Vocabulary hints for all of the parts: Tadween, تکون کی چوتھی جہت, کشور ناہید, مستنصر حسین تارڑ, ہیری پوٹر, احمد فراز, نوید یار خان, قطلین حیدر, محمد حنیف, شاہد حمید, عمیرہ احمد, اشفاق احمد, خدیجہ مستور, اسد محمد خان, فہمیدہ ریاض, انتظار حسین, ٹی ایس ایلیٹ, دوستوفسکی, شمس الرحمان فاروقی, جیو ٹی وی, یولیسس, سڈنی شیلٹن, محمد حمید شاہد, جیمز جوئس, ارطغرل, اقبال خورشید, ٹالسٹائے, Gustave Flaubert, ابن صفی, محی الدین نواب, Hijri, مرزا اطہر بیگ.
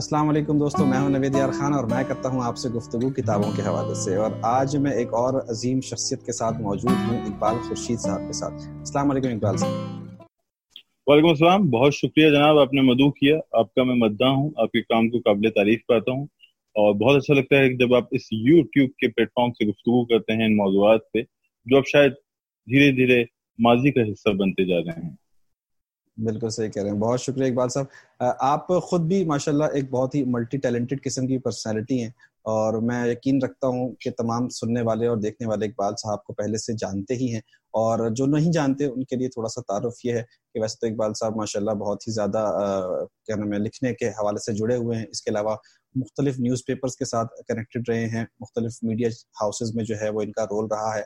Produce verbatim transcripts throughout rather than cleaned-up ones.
السلام علیکم دوستو، میں ہوں نوید یار خان اور میں کرتا ہوں آپ سے گفتگو کتابوں کے حوالے سے، اور آج میں ایک اور عظیم شخصیت کے ساتھ موجود ہوں، اقبال خورشید صاحب کے ساتھ۔ السلام علیکم اقبال صاحب۔ وعلیکم السلام، بہت شکریہ جناب، آپ نے مدعو کیا، آپ کا میں مداح ہوں، آپ کے کام کو قابل تعریف پاتا ہوں، اور بہت اچھا لگتا ہے جب آپ اس یوٹیوب کے پلیٹ فارم سے گفتگو کرتے ہیں ان موضوعات پہ جو اب شاید دھیرے دھیرے ماضی کا حصہ بنتے جا رہے ہیں۔ بالکل صحیح کہہ رہے ہیں، بہت شکریہ اقبال صاحب۔ آپ خود بھی ماشاءاللہ ایک بہت ہی ملٹی ٹیلنٹڈ قسم کی پرسنالٹی ہیں، اور میں یقین رکھتا ہوں کہ تمام سننے والے اور دیکھنے والے اقبال صاحب کو پہلے سے جانتے ہی ہیں، اور جو نہیں جانتے ان کے لیے تھوڑا سا تعارف یہ ہے کہ ویسے تو اقبال صاحب ماشاءاللہ بہت ہی زیادہ کیا نام ہے لکھنے کے حوالے سے جڑے ہوئے ہیں، اس کے علاوہ مختلف نیوز پیپرز کے ساتھ کنیکٹڈ رہے ہیں، مختلف میڈیا ہاؤسز میں جو ہے وہ ان کا رول رہا ہے،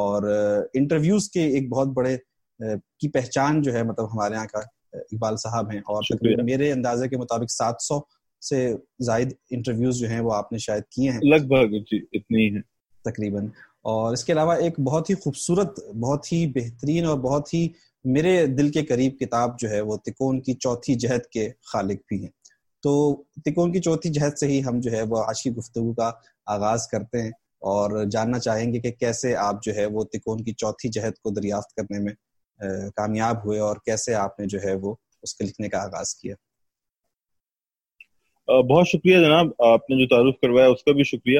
اور انٹرویوز کے ایک بہت بڑے کی پہچان جو ہے مطلب ہمارے یہاں کا اقبال صاحب ہیں، اور تقریباً میرے اندازے کے مطابق سات سو سے زائد انٹرویوز جو ہیں وہ آپ نے شاید کیے ہیں، لگ بھگ اتنی ہیں تقریباً، اور اس کے علاوہ ایک بہت ہی خوبصورت، بہت ہی بہترین اور بہت ہی میرے دل کے قریب کتاب جو ہے وہ تکون کی چوتھی جہت کے خالق بھی ہیں۔ تو تکون کی چوتھی جہت سے ہی ہم جو ہے وہ آج کی گفتگو کا آغاز کرتے ہیں، اور جاننا چاہیں گے کہ کیسے آپ جو ہے وہ تکون کی چوتھی جہت کو دریافت کرنے میں کامیاب ہوئے اور کیسے آپ نے جو ہے وہ اس کے لکھنے کا آغاز کیا۔ بہت شکریہ جناب، آپ نے جو تعارف کروایا اس کا بھی شکریہ۔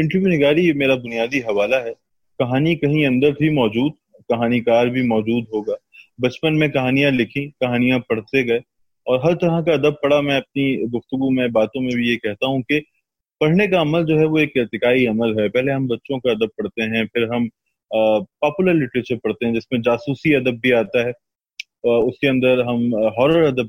انٹرویو نگاری میرا بنیادی حوالہ ہے، کہانی کہیں اندر تھی موجود، کہانی کار بھی موجود ہوگا، بچپن میں کہانیاں لکھی، کہانیاں پڑھتے گئے اور ہر طرح کا ادب پڑھا۔ میں اپنی گفتگو میں باتوں میں بھی یہ کہتا ہوں کہ پڑھنے کا عمل جو ہے وہ ایک ارتقائی عمل ہے، پہلے ہم بچوں کا ادب پڑھتے ہیں، پھر ہم پاپولر uh, لٹریچر پڑھتے ہیں جس میں جاسوسی ادب بھی آتا ہے، uh, اس کے اندر ہم ہارر ادب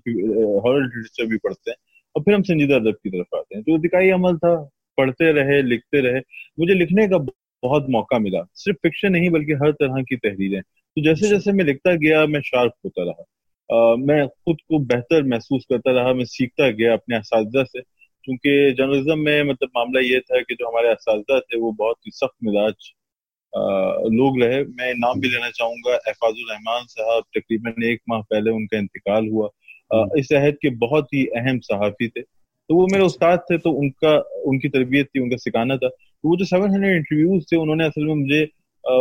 ہارر لٹریچر بھی پڑھتے ہیں، اور پھر ہم سنجیدہ ادب کی طرف آتے ہیں۔ تو ارتقائی عمل تھا، پڑھتے رہے، لکھتے رہے، مجھے لکھنے کا بہت موقع ملا، صرف فکشن نہیں بلکہ ہر طرح کی تحریریں۔ تو جیسے جیسے میں لکھتا گیا میں شارپ ہوتا رہا، uh, میں خود کو بہتر محسوس کرتا رہا، میں سیکھتا گیا اپنے اساتذہ سے، کیونکہ جرنلزم میں مطلب معاملہ یہ تھا کہ جو ہمارے اساتذہ تھے وہ بہت ہی سخت مزاج آ, لوگ رہے۔ میں نام بھی لینا چاہوں گا، احفاظ الرحمان صاحب، تقریباً ایک ماہ پہلے ان کا انتقال ہوا، آ, اس عہد کے بہت ہی اہم صحافی تھے، تو وہ میرے استاد تھے، تو ان کا ان کی تربیت تھی، ان کا سکھانا تھا۔ تو وہ جو سیون ہنڈریڈ انٹرویوز تھے انہوں نے اصل میں مجھے آ,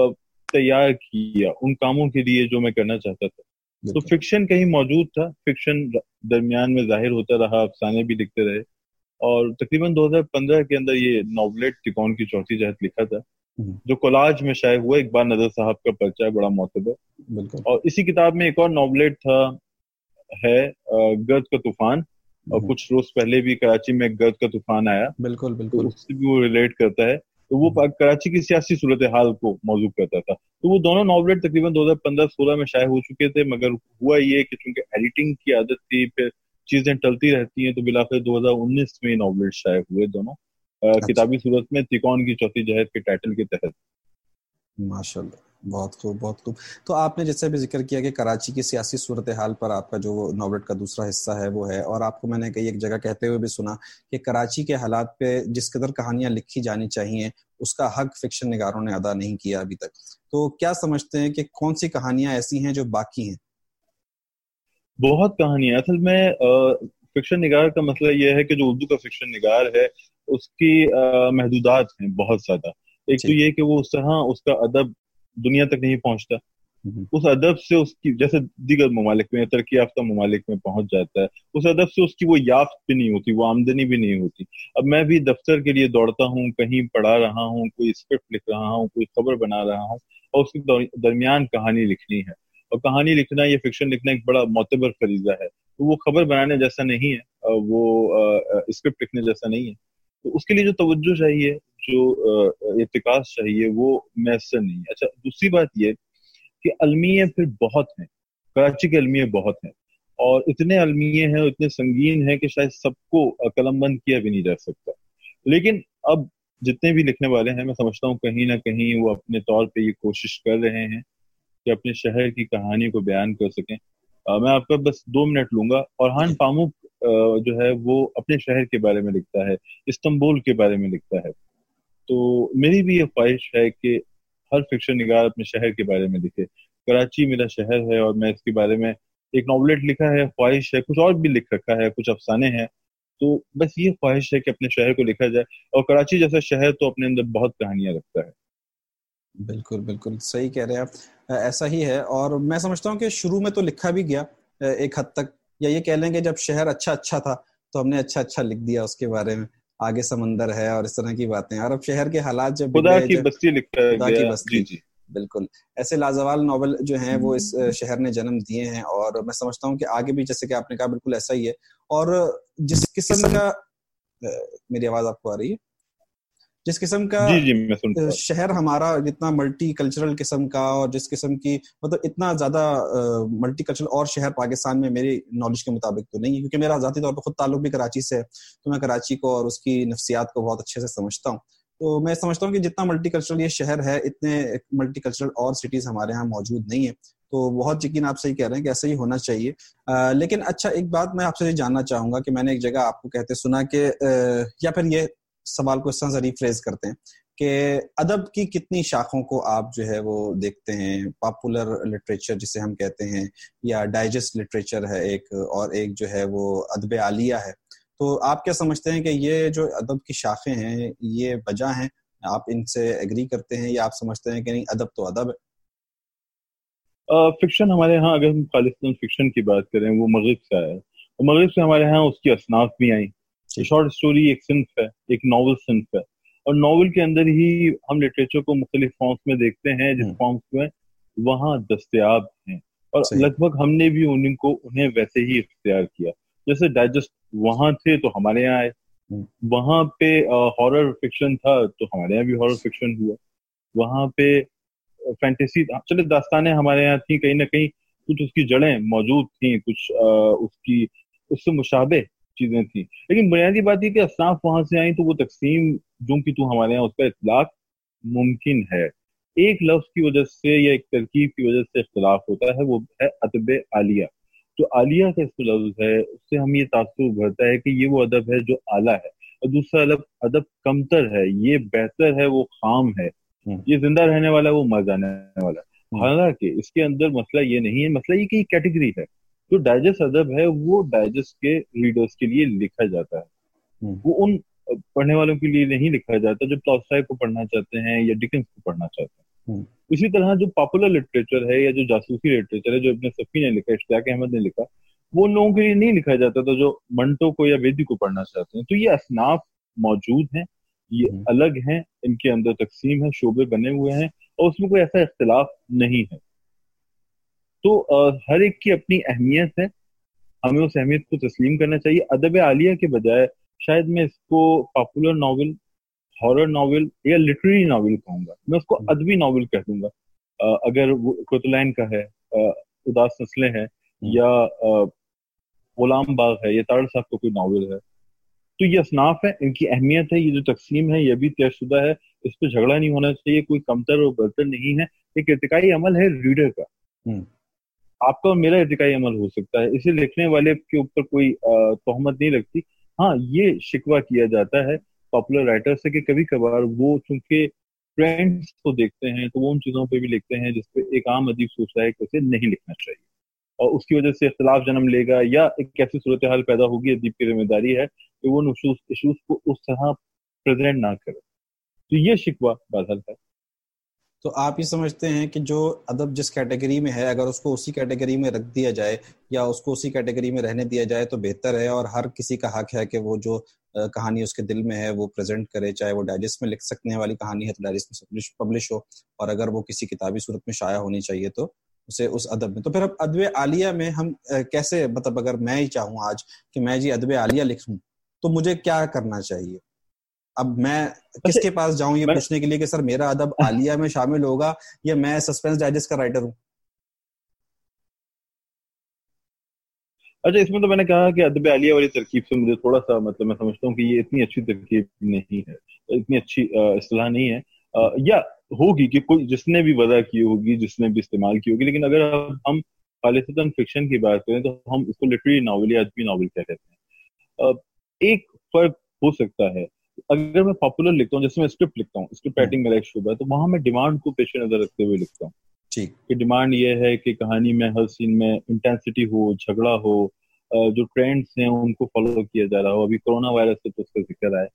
تیار کیا ان کاموں کے لیے جو میں کرنا چاہتا تھا۔ تو فکشن کہیں موجود تھا، فکشن درمیان میں ظاہر ہوتا رہا، افسانے بھی لکھتے رہے، اور تقریباً دو ہزار پندرہ کے اندر یہ ناولیٹ تکون کی چوتھی جہت لکھا تھا، جو کولاج میں شائع ہوا۔ اقبال نظر صاحب کا پرچہ بڑا معتبر، اور اسی کتاب میں ایک اور ناولیٹ تھا ہے گرد کا طوفان، اور کچھ روز پہلے بھی کراچی میں گرد کا طوفان آیا، بالکل بالکل اس سے بھی وہ ریلیٹ کرتا ہے، تو وہ کراچی کی سیاسی صورتحال کو موضوع کرتا تھا۔ تو وہ دونوں ناولیٹ تقریباً دو ہزار پندرہ سولہ میں شائع ہو چکے تھے، مگر ہوا یہ کہ چونکہ ایڈیٹنگ کی عادت تھی، پھر چیزیں ٹلتی رہتی ہیں، تو بالآخر دو ہزار انیس میں ناولیٹ شائع ہوئے دونوں کتابی صورت میں، تکون کی چوتھی جہت کے ٹائٹل کے تحت۔ ماشاء اللہ، بہت خوب بہت خوب۔ تو آپ نے جیسے بھی ذکر کیا کہ کراچی کی سیاسی صورتحال پر آپ کا جو ناولیٹ کا دوسرا حصہ ہے وہ ہے، اور آپ کو میں نے کئی ایک جگہ کہتے ہوئے بھی سنا کہ کراچی کے حالات پہ جس قدر کہانیاں لکھی جانی چاہیے اس کا حق فکشن نگاروں نے ادا نہیں کیا ابھی تک۔ تو کیا سمجھتے ہیں کہ کون سی کہانیاں ایسی ہیں جو باقی ہیں؟ بہت کہانیاں، اصل میں فکشن نگار کا مسئلہ یہ ہے کہ جو اردو کا فکشن نگار ہے اس کی محدودات ہیں بہت زیادہ۔ ایک تو یہ کہ وہ اس طرح اس کا ادب دنیا تک نہیں پہنچتا، اس ادب سے اس کی جیسے دیگر ممالک میں، ترقی یافتہ ممالک میں پہنچ جاتا ہے، اس ادب سے اس کی وہ یافت بھی نہیں ہوتی، وہ آمدنی بھی نہیں ہوتی۔ اب میں بھی دفتر کے لیے دوڑتا ہوں، کہیں پڑھا رہا ہوں، کوئی اسکرپٹ لکھ رہا ہوں، کوئی خبر بنا رہا ہوں، اور اس کے درمیان کہانی لکھنی ہے، اور کہانی لکھنا، یہ فکشن لکھنا ایک بڑا معتبر فریضہ ہے۔ تو وہ خبر بنانے جیسا نہیں ہے، وہ اسکرپٹ لکھنے جیسا نہیں ہے، تو اس کے لیے جو توجہ چاہیے، جو ارتکاز چاہیے، وہ میسر نہیں ہے۔ اچھا، دوسری بات یہ کہ المیے پھر بہت ہیں، کراچی کے المیے بہت ہیں، اور اتنے المیے ہیں اور اتنے سنگین ہیں کہ شاید سب کو قلم بند کیا بھی نہیں جا سکتا۔ لیکن اب جتنے بھی لکھنے والے ہیں، میں سمجھتا ہوں کہیں نہ کہیں وہ اپنے طور پہ یہ کوشش کر رہے ہیں کہ اپنے شہر کی کہانی کو بیان کر سکیں۔ میں آپ کا بس دو منٹ لوں گا۔ اورحان پاموک جو ہے وہ اپنے شہر کے بارے میں لکھتا ہے، استنبول کے بارے میں لکھتا ہے، تو میری بھی یہ خواہش ہے کہ ہر فکشن نگار اپنے شہر کے بارے میں لکھے۔ کراچی میرا شہر ہے اور میں اس کے بارے میں ایک ناولیٹ لکھا ہے، خواہش ہے، کچھ اور بھی لکھ رکھا ہے، کچھ افسانے ہیں، تو بس یہ خواہش ہے کہ اپنے شہر کو لکھا جائے، اور کراچی جیسا شہر تو اپنے اندر بہت کہانیاں رکھتا ہے. بالکل بالکل صحیح کہہ رہے ہیں آپ، ایسا ہی ہے. اور میں سمجھتا ہوں کہ شروع میں تو لکھا بھی گیا ایک حد تک، یا یہ کہہ لیں کہ جب شہر اچھا اچھا تھا تو ہم نے اچھا اچھا لکھ دیا اس کے بارے میں، آگے سمندر ہے اور اس طرح کی باتیں. اور اب شہر کے حالات جب خدا کی بستی لکھا گیا، خدا کی بستی، جی بالکل ایسے لازوال ناول جو ہیں وہ اس شہر نے جنم دیے ہیں. اور میں سمجھتا ہوں کہ آگے بھی جیسے کہ آپ نے کہا بالکل ایسا ہی ہے. اور جس قسم کا میری آواز آپ کو آ رہی ہے، جس قسم کا جی جی شہر ہمارا اتنا ملٹی کلچرل قسم کا، اور جس قسم کی مطلب اتنا زیادہ ملٹی کلچرل اور شہر پاکستان میں میری نالج کے مطابق تو نہیں ہے، کیونکہ میرا ذاتی طور پر خود تعلق بھی کراچی سے ہے، تو میں کراچی کو اور اس کی نفسیات کو بہت اچھے سے سمجھتا ہوں. تو میں سمجھتا ہوں کہ جتنا ملٹی کلچرل یہ شہر ہے، اتنے ملٹی کلچرل اور سٹیز ہمارے یہاں موجود نہیں ہیں. تو بہت یقین آپ صحیح کہہ رہے ہیں کہ ایسا ہی ہونا چاہیے. آ, لیکن اچھا ایک بات میں آپ سے جاننا چاہوں گا کہ میں نے ایک جگہ آپ کو کہتے سنا کہ آ, یا پھر یہ سوال کو اس طرح سے ری فریز کرتے ہیں کہ ادب کی کتنی شاخوں کو آپ جو ہے وہ دیکھتے ہیں؟ پاپولر لٹریچر جسے ہم کہتے ہیں، یا ڈائجسٹ لٹریچر ہے ایک، اور ایک جو ہے وہ ادب عالیہ ہے. تو آپ کیا سمجھتے ہیں کہ یہ جو ادب کی شاخیں ہیں یہ وجہ ہیں؟ آپ ان سے ایگری کرتے ہیں، یا آپ سمجھتے ہیں کہ نہیں ادب تو ادب ہے؟ فکشن ہمارے ہاں، اگر ہم خالصتاً فکشن کی بات کریں، وہ مغرب سے آیا ہے. مغرب سے ہمارے ہاں اس کی اصناف بھی آئیں. شارٹ اسٹوری ایک صنف ہے، ایک ناول صنف ہے، اور ناول کے اندر ہی ہم لٹریچر کو مختلف فارمس میں دیکھتے ہیں جس فارمس میں وہاں دستیاب ہیں، اور لگ بھگ ہم نے بھی ان کو انہیں ویسے ہی اختیار کیا. جیسے ڈائجسٹ وہاں تھے تو ہمارے یہاں آئے، وہاں پہ ہارر فکشن تھا تو ہمارے یہاں بھی ہارر فکشن ہوا، وہاں پہ فینٹیسی چلے داستانیں ہمارے یہاں تھیں، کہیں نہ کہیں کچھ اس کی جڑیں موجود تھیں، کچھ اس کی اس سے مشابہ چیزیں تھیں. لیکن بنیادی بات یہ کہ اصناف وہاں سے آئیں، تو وہ تقسیم جو کہ تو ہمارے یہاں اس کا اطلاق ممکن ہے. ایک لفظ کی وجہ سے یا ایک ترکیب کی وجہ سے اختلاف ہوتا ہے، وہ ہے ادب عالیہ. جو عالیہ کا اس لفظ ہے، اس سے ہم یہ تاثر بھرتا ہے کہ یہ وہ ادب ہے جو اعلیٰ ہے، اور دوسرا ادب کمتر ہے، یہ بہتر ہے، وہ خام ہے، یہ زندہ رہنے والا، وہ مر جانے والا. حالانکہ اس کے اندر مسئلہ یہ نہیں ہے، مسئلہ یہ کہ یہ کیٹیگری ہے. جو ڈائجسٹ ادب ہے وہ ڈائجسٹ کے ریڈرز کے لیے لکھا جاتا ہے، وہ ان پڑھنے والوں کے لیے نہیں لکھا جاتا جو ٹالسٹائے کو پڑھنا چاہتے ہیں یا ڈکنز کو پڑھنا چاہتے ہیں. اسی طرح جو پاپولر لٹریچر ہے یا جو جاسوسی لٹریچر ہے جو ابن صفی نے لکھا، اشتیاق احمد نے لکھا، وہ ان لوگوں کے لیے نہیں لکھا جاتا تھا جو منٹو کو یا بیدی کو پڑھنا چاہتے ہیں. تو یہ اصناف موجود ہیں، یہ الگ ہیں، ان کے اندر تقسیم ہے، شعبے بنے ہوئے ہیں، اور اس میں کوئی ایسا اختلاف نہیں ہے. تو ہر ایک کی اپنی اہمیت ہے، ہمیں اس اہمیت کو تسلیم کرنا چاہیے. ادب عالیہ کے بجائے شاید میں اس کو پاپولر ناول، ہارر ناول یا لٹریری ناول کہوں گا، میں اس کو ادبی ناول کہہ دوں گا. اگر وہ کوتلین کا ہے، اداس نسلیں ہیں، یا غلام باغ ہے، یا تارڑ صاحب کا کوئی ناول ہے، تو یہ اصناف ہے، ان کی اہمیت ہے. یہ جو تقسیم ہے یہ بھی طے شدہ ہے، اس پہ جھگڑا نہیں ہونا چاہیے، کوئی کمتر اور برتر نہیں ہے. ایک ارتقائی عمل ہے ریڈر کا، آپ کا اور میرا ارتقائی عمل ہو سکتا ہے، اسے لکھنے والے کے اوپر کوئی تہمت نہیں لگتی. ہاں یہ شکوہ کیا جاتا ہے پاپولر رائٹر سے کہ کبھی کبھار وہ چونکہ ٹرینڈس کو دیکھتے ہیں تو وہ ان چیزوں پہ بھی لکھتے ہیں جس پہ ایک عام ادیب سوچتا ہے کہ اسے نہیں لکھنا چاہیے، اور اس کی وجہ سے اختلاف جنم لے گا، یا ایک ایسی صورتحال پیدا ہوگی، ادیب کی ذمہ داری ہے کہ وہ نصوص ایشوز کو اس طرح پریزنٹ نہ کرے. تو یہ شکوہ بازار ہے. تو آپ یہ سمجھتے ہیں کہ جو ادب جس کیٹیگری میں ہے، اگر اس کو اسی کیٹیگری میں رکھ دیا جائے یا اس کو اسی کیٹیگری میں رہنے دیا جائے تو بہتر ہے، اور ہر کسی کا حق ہے کہ وہ جو کہانی اس کے دل میں ہے وہ پریزنٹ کرے، چاہے وہ ڈائجسٹ میں لکھ سکنے والی کہانی ہے تو ڈائجسٹ میں پبلش ہو، اور اگر وہ کسی کتابی صورت میں شائع ہونی چاہیے تو اسے اس ادب میں. تو پھر اب ادب عالیہ میں ہم کیسے، مطلب اگر میں ہی چاہوں آج کہ میں جی ادب عالیہ لکھوں تو مجھے کیا کرنا چاہیے؟ اب میں کس کے پاس جاؤں یہ پوچھنے کے لیے کہ سر میرا ادب عالیہ میں شامل ہوگا یا میں سسپینس ڈائجسٹ کا رائٹر ہوں؟ اچھا، اس میں تو میں نے کہا کہ ادب عالیہ والی ترکیب سے مجھے تھوڑا سا مطلب میں سمجھتا ہوں کہ یہ اتنی اچھی ترکیب نہیں ہے، اتنی اچھی اصطلاح نہیں ہے، یا ہوگی کہ کوئی جس نے بھی وضع کی ہوگی، جس نے بھی استعمال کی ہوگی. لیکن اگر ہم خالصتاً فکشن کی بات کریں تو ہم اس کو لٹریری ناول یا ادبی ناول کہہ لیتے ہیں. ایک فرق ہو سکتا ہے، اگر میں پاپولر لکھتا ہوں، جیسے میں اسکرپٹ لکھتا ہوں، اسکرپٹ رائٹنگ میرا ایک شعبہ ہے، تو وہاں میں ڈیمانڈ کو پیش نظر رکھتے ہوئے لکھتا ہوں. ٹھیک، کہ ڈیمانڈ یہ ہے کہ کہانی میں ہر سین میں انٹینسٹی ہو، جھگڑا ہو، جو ٹرینڈس ہیں ان کو فالو کیا جا رہا ہو. ابھی کورونا وائرس سے تو اس کا ذکر آئے,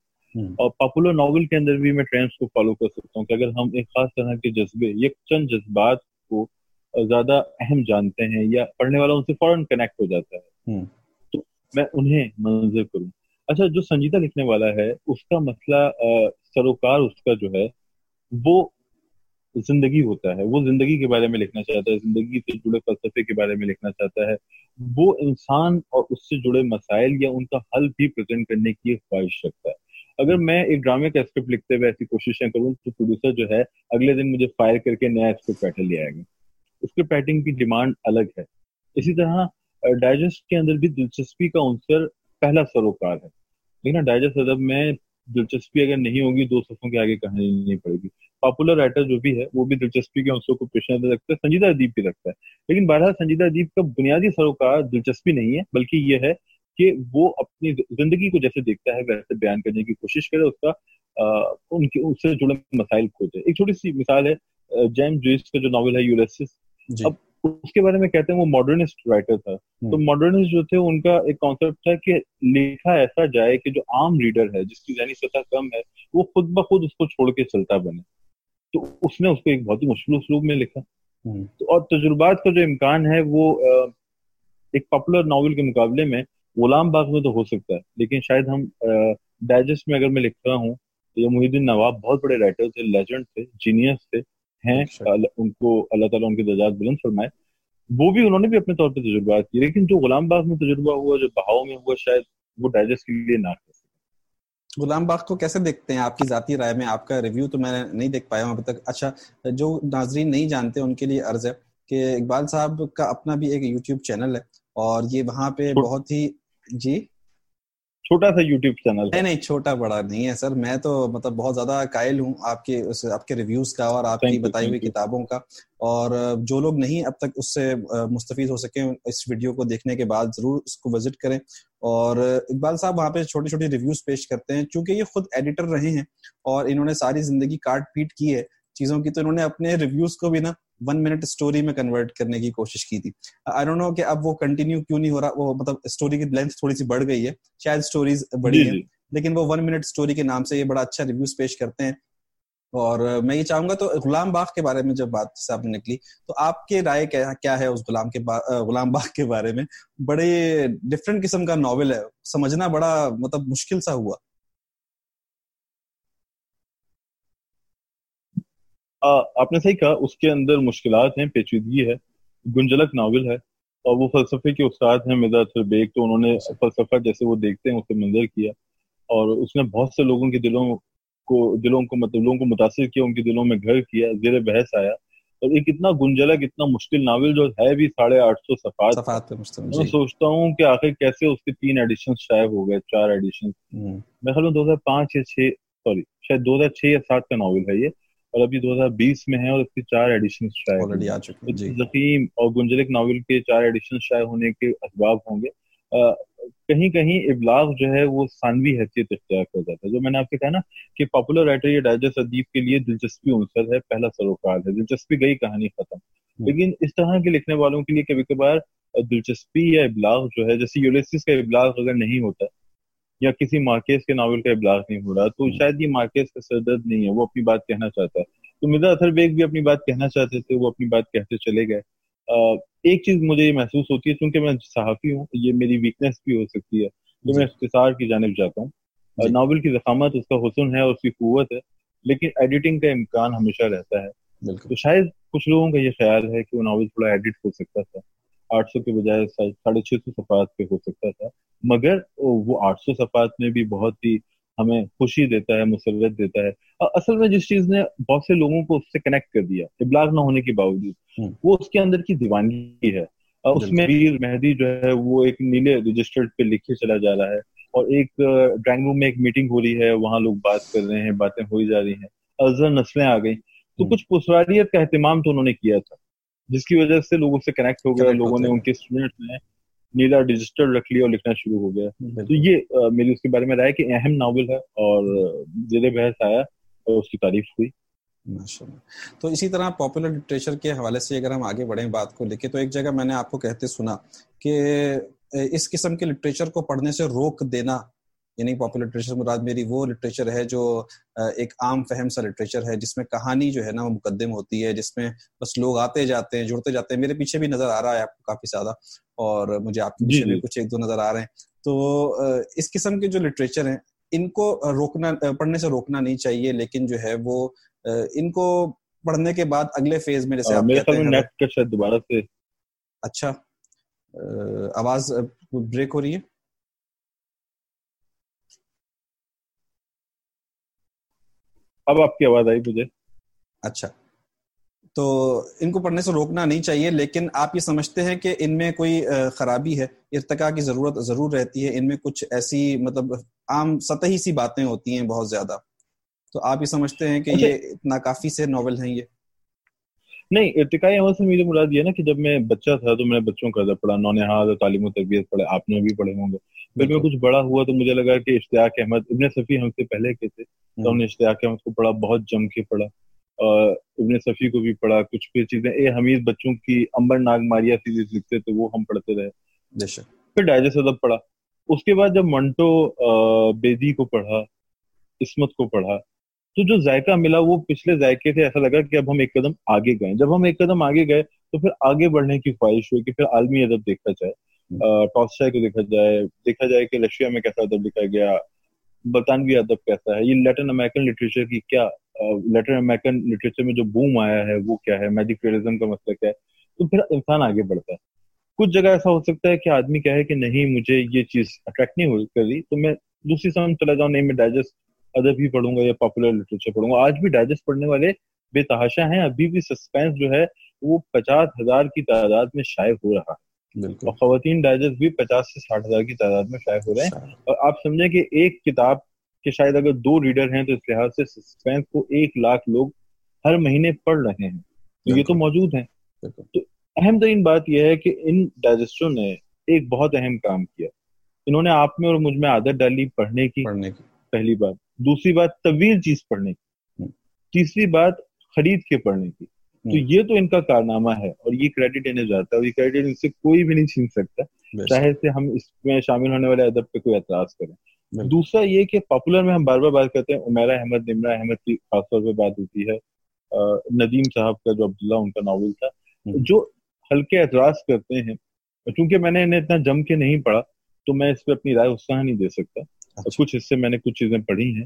اور پاپولر ناول کے اندر بھی میں ٹرینڈس کو فالو کر سکتا ہوں کہ اگر ہم ایک خاص طرح کے جذبے, یک چند جذبات کو زیادہ اہم جانتے ہیں یا پڑھنے والا ان سے فوراً کنیکٹ ہو جاتا ہے, تو میں انہیں منظر کروں. اچھا, جو سنجیدہ لکھنے والا ہے اس کا مسئلہ سروکار اس کا جو ہے وہ زندگی ہوتا ہے, وہ زندگی کے بارے میں لکھنا چاہتا ہے, زندگی سے جڑے فلسفے کے بارے میں لکھنا چاہتا ہے, وہ انسان اور اس سے جڑے مسائل یا ان کا حل بھی پریزنٹ کرنے کی خواہش رکھتا ہے. اگر میں ایک ڈرامے کا اسکرپٹ لکھتے ہوئے ایسی کوششیں کروں تو پروڈیوسر جو ہے اگلے دن مجھے فائر کر کے نیا اسکرپٹ رائٹر لے آئے گا. اسکرپٹ رائٹنگ کی ڈیمانڈ الگ ہے. اسی طرح ڈائجسٹ کے اندر بھی دلچسپی کا عنصر پہلا سروکار ہے, لیکن ڈائجسٹ ادب میں دلچسپی اگر نہیں ہوگی دو صفوں کے آگے کہانی نہیں پڑے گی. پاپولر رائٹر جو بھی ہے وہ بھی دلچسپی کے عنصر کو پیش نظر رکھتا ہے, سنجیدہ ادیب بھی رکھتا ہے, لیکن بارہ سنجیدہ ادیب کا بنیادی سروکار دلچسپی نہیں ہے, بلکہ یہ ہے کہ وہ اپنی زندگی کو جیسے دیکھتا ہے ویسے بیان کرنے کی کوشش کرے, اس کا ان کے اس سے جڑے مسائل کھوجے. ایک چھوٹی سی مثال ہے جیمز جوئس کا جو ناول ہے یولیسس. اب اس کے بارے میں کہتے ہیں وہ ماڈرنسٹ رائٹر تھا, تو ماڈرنسٹ جو تھے ان کا ایک کانسیپٹ تھا کہ لکھا ایسا جائے کہ جو عام ریڈر ہے, جس کی ذہنی سطح کم ہے, وہ خود بخود اس کو چھوڑ کے چلتا بنے. تو اس نے اس کو ایک بہت ہی مشکل اسلوب میں لکھا, اور تجربات کا جو امکان ہے وہ ایک پاپولر ناول کے مقابلے میں غلام باغ میں تو ہو سکتا ہے, لیکن شاید ہم ڈائجسٹ میں اگر میں لکھ رہا ہوں یا محی الدین نواب بہت بڑے رائٹر تھے, لیجنڈ تھے, جینیس تھے, ہیں, ان کو اللہ تعالیٰ ان کے درجات بلند فرمائے, وہ بھی انہوں نے بھی اپنے طور پہ تجربات کیے, لیکن جو غلام باغ میں تجربہ ہوا, جو بہاؤ میں ہوا, شاید وہ ڈائجسٹ کے لیے نہ کر سکے. غلام باغ کو کیسے دیکھتے ہیں آپ کی ذاتی رائے میں؟ آپ کا ریویو تو میں نہیں دیکھ پایا ہوں ابھی تک. اچھا, جو ناظرین نہیں جانتے ان کے لیے عرض ہے کہ اقبال صاحب کا اپنا بھی ایک یوٹیوب چینل ہے, اور یہ وہاں پہ بہت ہی جی چھوٹا سا یوٹیوب چینل ہے. نہیں چھوٹا بڑا نہیں ہے سر, میں تو مطلب بہت زیادہ قائل ہوں آپ کے آپ کے ریویوز کا اور آپ کی بتائی ہوئی کتابوں کا, اور جو لوگ نہیں اب تک اس سے مستفید ہو سکیں اس ویڈیو کو دیکھنے کے بعد ضرور اس کو وزٹ کریں. اور اقبال صاحب وہاں پہ چھوٹی چھوٹی ریویوز پیش کرتے ہیں, چونکہ یہ خود ایڈیٹر رہے ہیں اور انہوں نے ساری زندگی کاٹ پیٹ کی ہے چیزوں کی, تو انہوں نے اپنے ریویوز کو بھی نا ون منٹ اسٹوری میں کنورٹ کرنے کی کوشش کی تھی. آئی ڈونٹ نو کہ اب وہ کنٹینیو کیوں نہیں ہو رہا, وہ مطلب اسٹوری کی لینتھ تھوڑی سی بڑھ گئی ہے, شاید اسٹوریز بڑی ہیں, لیکن وہ ون منٹ اسٹوری کے نام سے یہ بڑا اچھا ریویوز پیش کرتے ہیں. اور میں یہ چاہوں گا تو غلام باغ کے بارے میں جب بات صاحب نے نکلی تو آپ کے رائے کیا ہے اس غلام کے غلام باغ کے بارے میں؟ بڑے ڈفرینٹ قسم کا ناول ہے, سمجھنا بڑا مطلب مشکل سا ہوا. آپ نے صحیح کہا, اس کے اندر مشکلات ہیں, پیچیدگی ہے, گنجلک ناول ہے, اور وہ فلسفے کے استاد ہیں مرزا اطہر بیگ, تو انہوں نے فلسفہ جیسے وہ دیکھتے ہیں اسے منظر کیا, اور اس نے بہت سے لوگوں کے دلوں کو دلوں کو مطلب لوگوں کو متاثر کیا, ان کے دلوں میں گھر کیا, زیر بحث آیا. اور ایک اتنا گنجلک اتنا مشکل ناول جو ہے بھی ساڑھے آٹھ سو صفحات, میں سوچتا ہوں کہ آخر کیسے اس کے تین ایڈیشن شائع ہو گئے, چار ایڈیشن. میں خیال ہوں دو ہزار پانچ یا چھ سوری شاید دو ہزار چھ یا سات کا ناول ہے یہ, اور ابھی دو ہزار بیس میں ہے, اور اس کے چار ایڈیشن شائع. زخیم اور گنجلک ناول کے چار ایڈیشن شائع ہونے کے اسباب ہوں گے. کہیں کہیں ابلاغ جو ہے وہ ثانوی حیثیت اختیار کر جاتا ہے. جو میں نے آپ سے کہا نا کہ پاپولر رائٹر یا ڈائجسٹ ادیب کے لیے دلچسپی عنصر ہے, پہلا سروکار ہے, دلچسپی گئی کہانی ختم. لیکن اس طرح کے لکھنے والوں کے لیے کبھی کبھار دلچسپی یا ابلاغ جو ہے, جیسے یولیسس کا ابلاغ اگر نہیں ہوتا یا کسی مارکیز کے ناول کا ابلاغ نہیں ہو رہا, تو شاید یہ مارکیز کا سردرد نہیں ہے, وہ اپنی بات کہنا چاہتا ہے. تو مرزا اطہر بیگ بھی اپنی بات کہنا چاہتے تھے, وہ اپنی بات کہتے چلے گئے. uh, ایک چیز مجھے یہ محسوس ہوتی ہے, چونکہ میں صحافی ہوں, یہ میری ویکنیس بھی ہو سکتی ہے, تو میں اختصار کی جانب جاتا ہوں. uh, ناول کی ضخامت اس کا حسن ہے اور اس کی قوت ہے, لیکن ایڈیٹنگ کا امکان ہمیشہ رہتا ہے. تو شاید کچھ لوگوں کا یہ خیال ہے کہ وہ ناول تھوڑا ایڈٹ ہو سکتا تھا, آٹھ سو کے بجائے ساڑھے چھ سو صفحات پہ ہو سکتا تھا, مگر وہ آٹھ سو صفحات میں بھی بہت ہی ہمیں خوشی دیتا ہے, مسرت دیتا ہے. اصل میں جس چیز نے بہت سے لوگوں کو اس سے کنیکٹ کر دیا ابلاغ نہ ہونے کے باوجود, وہ اس کے اندر کی دیوانگی ہے. اس میں ویر مہدی جو ہے وہ ایک نیلے رجسٹرڈ پہ لکھے چلا جا رہا ہے, اور ایک ڈرائنگ روم میں ایک میٹنگ ہو رہی ہے, وہاں لوگ بات کر رہے ہیں, باتیں ہوئی جا رہی ہیں, ازر نسلیں آ گئی. تو کچھ پسراریت کا اہتمام تو انہوں نے کیا تھا, جس کی وجہ سے لوگوں سے کنیکٹ ہو گیا, لوگوں نے ان کے اسٹوڈنٹس نے نیلا رجسٹر رکھ لیا اور لکھنا شروع ہو گیا. تو یہ میری اس کے بارے میں رائے کہ اہم ناول ہے اور زیر بحث آیا اور اس کی تعریف ہوئی. ماشاء اللہ. تو اسی طرح پاپولر لٹریچر کے حوالے سے اگر ہم آگے بڑھیں بات کو لے کے, تو ایک جگہ میں نے آپ کو کہتے سنا کہ اس قسم کے لٹریچر کو پڑھنے سے روک دینا، یعنی پاپولر لٹریچر مراد میری وہ لٹریچر ہے جو ایک عام فہم سا لٹریچر ہے، جس میں کہانی جو ہے نا وہ مقدم ہوتی ہے، جس میں بس لوگ آتے جاتے ہیں جڑتے جاتے ہیں. میرے پیچھے بھی نظر آ رہا ہے آپ کو کافی زیادہ، اور مجھے آپ کے پیچھے بھی کچھ ایک دو نظر آ رہے ہیں. تو اس قسم کے جو لٹریچر ہیں ان کو روکنا، پڑھنے سے روکنا نہیں چاہیے، لیکن جو ہے وہ ان کو پڑھنے کے بعد اگلے فیز میں جیسے آپ کہتے ہیں. نیٹ کا شاید دوبارہ سے اچھا آواز بریک ہو رہی ہے. اب آپ کی آواز آئی مجھے. اچھا، تو ان کو پڑھنے سے روکنا نہیں چاہیے، لیکن آپ یہ سمجھتے ہیں کہ ان میں کوئی خرابی ہے، ارتقاء کی ضرورت ضرور رہتی ہے، ان میں کچھ ایسی مطلب عام سطحی سی باتیں ہوتی ہیں بہت زیادہ، تو آپ یہ سمجھتے ہیں کہ یہ ناکافی سے ناول ہیں یہ؟ نہیں، ارتقاء احمد سے میری مراد یہ نا کہ جب میں بچہ تھا تو میں نے بچوں کا ادب پڑھا، نونہاد اور تعلیم و تربیت پڑھے، آپ نے بھی پڑھے ہوں گے. پھر میں کچھ بڑا ہوا تو مجھے لگا کہ اشتیاق احمد، ابن صفی ہم سے پہلے کے تھے، تو ہم نے اشتیاق احمد کو پڑھا، بہت جم کے پڑھا، اور ابن صفی کو بھی پڑھا. کچھ پھر چیزیں اے حمید بچوں کی امبر ناگ ماریا سیریز لکھتے تھے، وہ ہم پڑھتے رہے. پھر ڈائجسٹ ادب پڑھا، اس کے بعد جب منٹو بیدی کو پڑھا، عصمت کو پڑھا، تو جو ذائقہ ملا وہ پچھلے ذائقے سے ایسا لگا کہ اب ہم ایک قدم آگے گئے. جب ہم ایک قدم آگے گئے تو پھر آگے بڑھنے کی خواہش ہوئی کہ پھر عالمی ادب دیکھا جائے، ٹالسٹائے کو دیکھا جائے، دیکھا جائے کہ رشیا میں کیسا ادب لکھا گیا، برطانوی ادب کیسا ہے، یہ لیٹن امریکن لٹریچر کی کیا، لیٹن امریکن لٹریچر میں جو بوم آیا ہے وہ کیا ہے، میجک ریئلزم کا مسئلہ کیا ہے. تو پھر انسان آگے بڑھتا ہے. کچھ جگہ ایسا ہو سکتا ہے کہ آدمی کہے کہ نہیں مجھے یہ چیز اٹریکٹ نہیں ہو کری تو میں دوسری سمجھ چلا جاؤں، نہیں میں ڈائجسٹ ادب ہی پڑھوں گا یا پاپولر لٹریچر پڑھوں گا. آج بھی ڈائجسٹ پڑھنے والے بے تحاشا ہیں، ابھی بھی سسپینس جو ہے وہ پچاس ہزار کی تعداد میں شائع ہو رہا ہے، اور خواتین ڈائجسٹ بھی پچاس سے ساٹھ ہزار کی تعداد میں شائع ہو رہے ہیں. اور آپ سمجھیں کہ ایک کتاب کے شاید اگر دو ریڈر ہیں تو اس لحاظ سے سسپینس کو ایک لاکھ لوگ ہر مہینے پڑھ رہے ہیں، تو یہ تو موجود ہیں. تو اہم ترین بات یہ ہے کہ ان ڈائجسٹوں نے ایک بہت اہم کام کیا، انہوں نے آپ میں اور مجھ میں عادت ڈالی پڑھنے کی، پہلی بات. دوسری بات طویل چیز پڑھنے کی، تیسری بات خرید کے پڑھنے کی. تو یہ تو ان کا کارنامہ ہے اور یہ کریڈٹ انہیں جاتا ہے، اور یہ کریڈٹ ان سے کوئی بھی نہیں چھین سکتا، چاہے سے ہم اس میں شامل ہونے والے ادب پہ کوئی اعتراض کریں. دوسرا یہ کہ پاپولر میں ہم بار بار بات کرتے ہیں، عمیرہ احمد، نمرہ احمد کی خاص طور پہ بات ہوتی ہے، ندیم صاحب کا جو عبداللہ ان کا ناول تھا، جو ہلکے اعتراض کرتے ہیں. چونکہ میں نے انہیں اتنا جم کے نہیں پڑھا تو میں اس پہ اپنی رائے غصہ نہیں دے سکتا، کچھ حصے میں نے کچھ چیزیں پڑھی ہیں،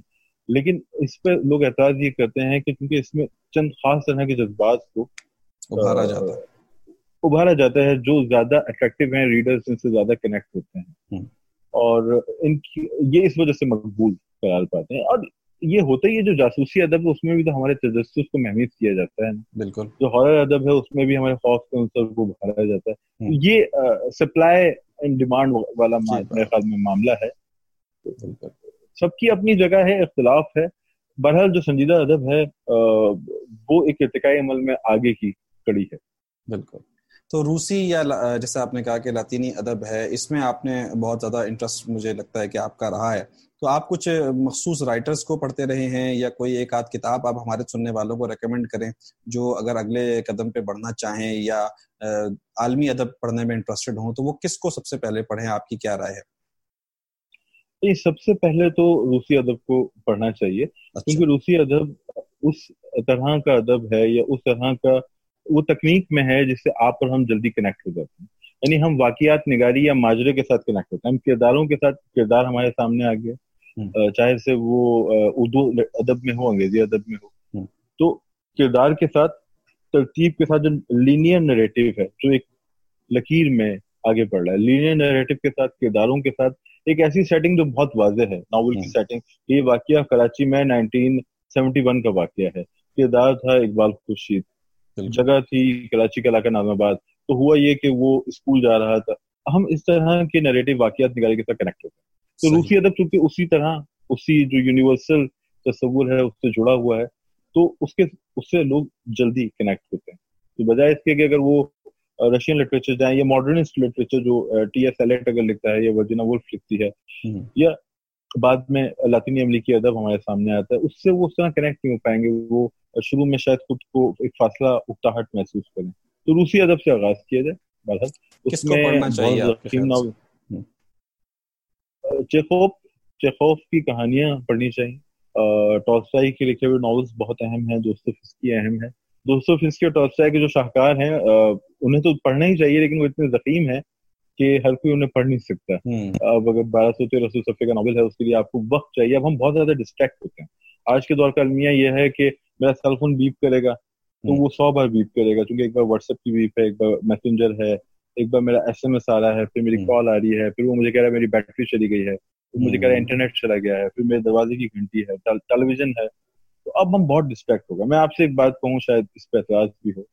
لیکن اس پہ لوگ اعتراض یہ کرتے ہیں کہ کیونکہ اس میں چند خاص طرح کے جذبات کو ابھارا جاتا ہے ابھارا جاتا ہے جو زیادہ اٹریکٹیو ہیں، ریڈرز ان سے زیادہ کنیکٹ ہوتے ہیں، اور ان کی یہ اس وجہ سے مقبول قرار پاتے ہیں. اور یہ ہوتا ہی ہے، جو جاسوسی ادب ہے اس میں بھی تو ہمارے تجسس کو محمیز کیا جاتا ہے، بالکل. جو ہارر ادب ہے اس میں بھی ہمارے خوف کے عنصر کو ابھارا جاتا ہے. یہ سپلائی اینڈ ڈیمانڈ والا میرے خیال میں معاملہ ہے. سب کی اپنی جگہ ہے، اختلاف ہے. بہرحال جو سنجیدہ ادب ہے وہ ایک ارتقائی عمل میں آگے کی کڑی ہے. بالکل. تو روسی یا جیسے آپ نے کہا کہ لاطینی ادب ہے، اس میں آپ نے بہت زیادہ انٹرسٹ مجھے لگتا ہے کہ آپ کا رہا ہے. تو آپ کچھ مخصوص رائٹرز کو پڑھتے رہے ہیں، یا کوئی ایک آدھ کتاب آپ ہمارے سننے والوں کو ریکمینڈ کریں جو اگر اگلے قدم پہ بڑھنا چاہیں یا عالمی ادب پڑھنے میں انٹرسٹڈ ہوں تو وہ کس کو سب سے پہلے پڑھیں؟ آپ کی کیا رائے ہے؟ سب سے پہلے تو روسی ادب کو پڑھنا چاہیے، کیونکہ روسی ادب اس طرح کا ادب ہے یا اس طرح کا وہ تکنیک میں ہے جس سے آپ اور ہم جلدی کنیکٹ ہو جاتے ہیں. یعنی ہم واقعات نگاری یا ماجرے کے ساتھ کنیکٹ ہوتے ہیں، ہم کرداروں کے ساتھ، کردار ہمارے سامنے آ گیا، چاہے سے وہ اردو ادب میں ہو، انگریزی ادب میں ہو. تو کردار کے ساتھ، ترتیب کے ساتھ، جو لینئر نریٹو ہے جو ایک لکیر میں آگے بڑھ رہا ہے، لینئر نریٹو کے ساتھ، کرداروں کے ساتھ، ایک ایسی سیٹنگ جو بہت واضح ہے ناول کی سیٹنگ. یہ واقعہ کراچی میں انیس سو اکہتر کا واقعہ ہے، کردار تھا اقبال خورشید، جگہ تھی کراچی کا علاقہ نظام آباد. تو ہوا یہ کہ وہ اسکول جا رہا تھا. ہم اس طرح کے نریٹو واقعات نگاری کے ساتھ کنیکٹ ہوتے ہیں. تو روسی ادب چونکہ اسی طرح، اسی جو یونیورسل تصور ہے اس سے جڑا ہوا ہے، تو اس کے اس سے لوگ جلدی کنیکٹ ہوتے ہیں. تو بجائے اس کے کہ اگر وہ رشین لٹریچر جائیں یا ماڈرنسٹ لٹریچر جو ٹی ایس ایلیٹ اگر لکھتا ہے یا ورجینا وولف لکھتی ہے، یا بعد میں لاطینی امریکی ادب ہمارے سامنے آتا ہے، اس سے وہ اس طرح کنیکٹ نہیں ہو پائیں گے. وہ شروع میں شاید خود کو ایک فاصلہ، اکتاہٹ محسوس کریں. تو روسی ادب سے آغاز کیا جائے. بہرحال اس میں چیخوف چیخوف کی کہانیاں پڑھنی چاہیے. ٹالسٹائی کے لکھے ہوئے ناولز بہت اہم ہیں, دوستوفسکی اہم ہیں. دوستوفسکی اور ٹالسٹائی کے جو شاہکار ہیں انہیں تو پڑھنا ہی چاہیے, لیکن وہ اتنے زخیم ہیں کہ ہر کوئی انہیں پڑھ نہیں سکتا. اب اگر بارہ سو تیرہ سو صفحے کا ناول ہے اس کے لیے آپ کو وقت چاہیے. اب ہم بہت زیادہ ڈسٹریکٹ ہوتے ہیں. آج کے دور کا المیہ یہ ہے کہ میرا سیل فون بیپ کرے گا تو وہ سو بار بیپ کرے گا, چونکہ ایک بار واٹس ایپ کی بیپ ہے, ایک بار میسنجر ہے, ایک بار میرا ایس ایم ایس آ رہا ہے, پھر میری کال آ رہی ہے, پھر وہ مجھے کہہ رہا ہے میری بیٹری چلی گئی ہے, پھر مجھے کہہ رہا ہے انٹرنیٹ چلا گیا ہے, پھر میرے دروازے کی گھنٹی ہے, ٹیلی ویژن ہے. تو اب ہم بہت ڈسٹریکٹ ہو گئے. میں آپ سے ایک بات کہوں, شاید اس پہ اعتراض بھی ہو.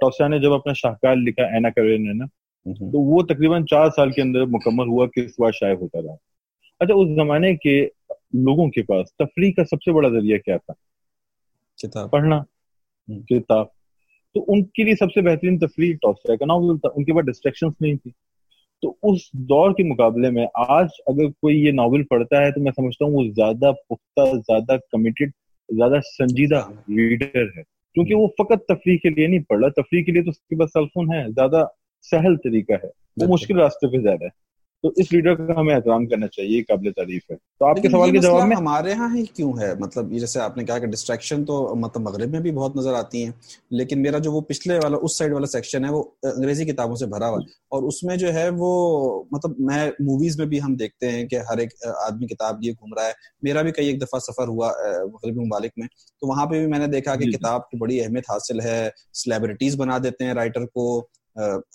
ٹوسا نے جب اپنا شاہکار لکھا اینا کرینا, تو وہ تقریباً چار سال کے اندر مکمل ہوا, کس بار شائع ہوتا رہا. اچھا, اس زمانے کے لوگوں کے پاس تفریح کا سب سے بڑا ذریعہ کیا تھا؟ کتاب پڑھنا, کتاب. تو ان کے لیے سب سے بہترین تفریح ٹالسٹائی کا ناول تھا. ان کے پاس ڈسٹریکشنز نہیں تھی. تو اس دور کے مقابلے میں آج اگر کوئی یہ ناول پڑھتا ہے تو میں سمجھتا ہوں وہ زیادہ پختہ, زیادہ کمیٹڈ, زیادہ سنجیدہ ریڈر ہے, کیونکہ وہ فقط تفریح کے لیے نہیں پڑھ رہا. تفریح کے لیے تو اس کے پاس سیل فون ہے, زیادہ سہل طریقہ ہے, وہ مشکل راستے پہ زیادہ ہے. تو اس لیڈر کا ہمیں احترام کرنا چاہیے, قابل تعریف ہے. تو آپ کے سوال کے جواب میں ہمارے ہاں ہی کیوں ہے, مطلب جیسے آپ نے کہا کہ ڈسٹریکشن تو مطلب مغرب میں بھی بہت نظر آتی ہیں, لیکن میرا جو وہ پچھلے والا اس سائڈ والا سیکشن ہے وہ انگریزی کتابوں سے بھرا ہوا ہے, اور اس میں جو ہے وہ مطلب میں موویز میں بھی ہم دیکھتے ہیں کہ ہر ایک آدمی کتاب لیے گھوم رہا ہے. میرا بھی کئی ایک دفعہ سفر ہوا مغربی ممالک میں, تو وہاں پہ بھی میں نے دیکھا کہ کتاب کی بڑی اہمیت حاصل ہے, سیلیبریٹیز بنا دیتے ہیں رائٹر کو.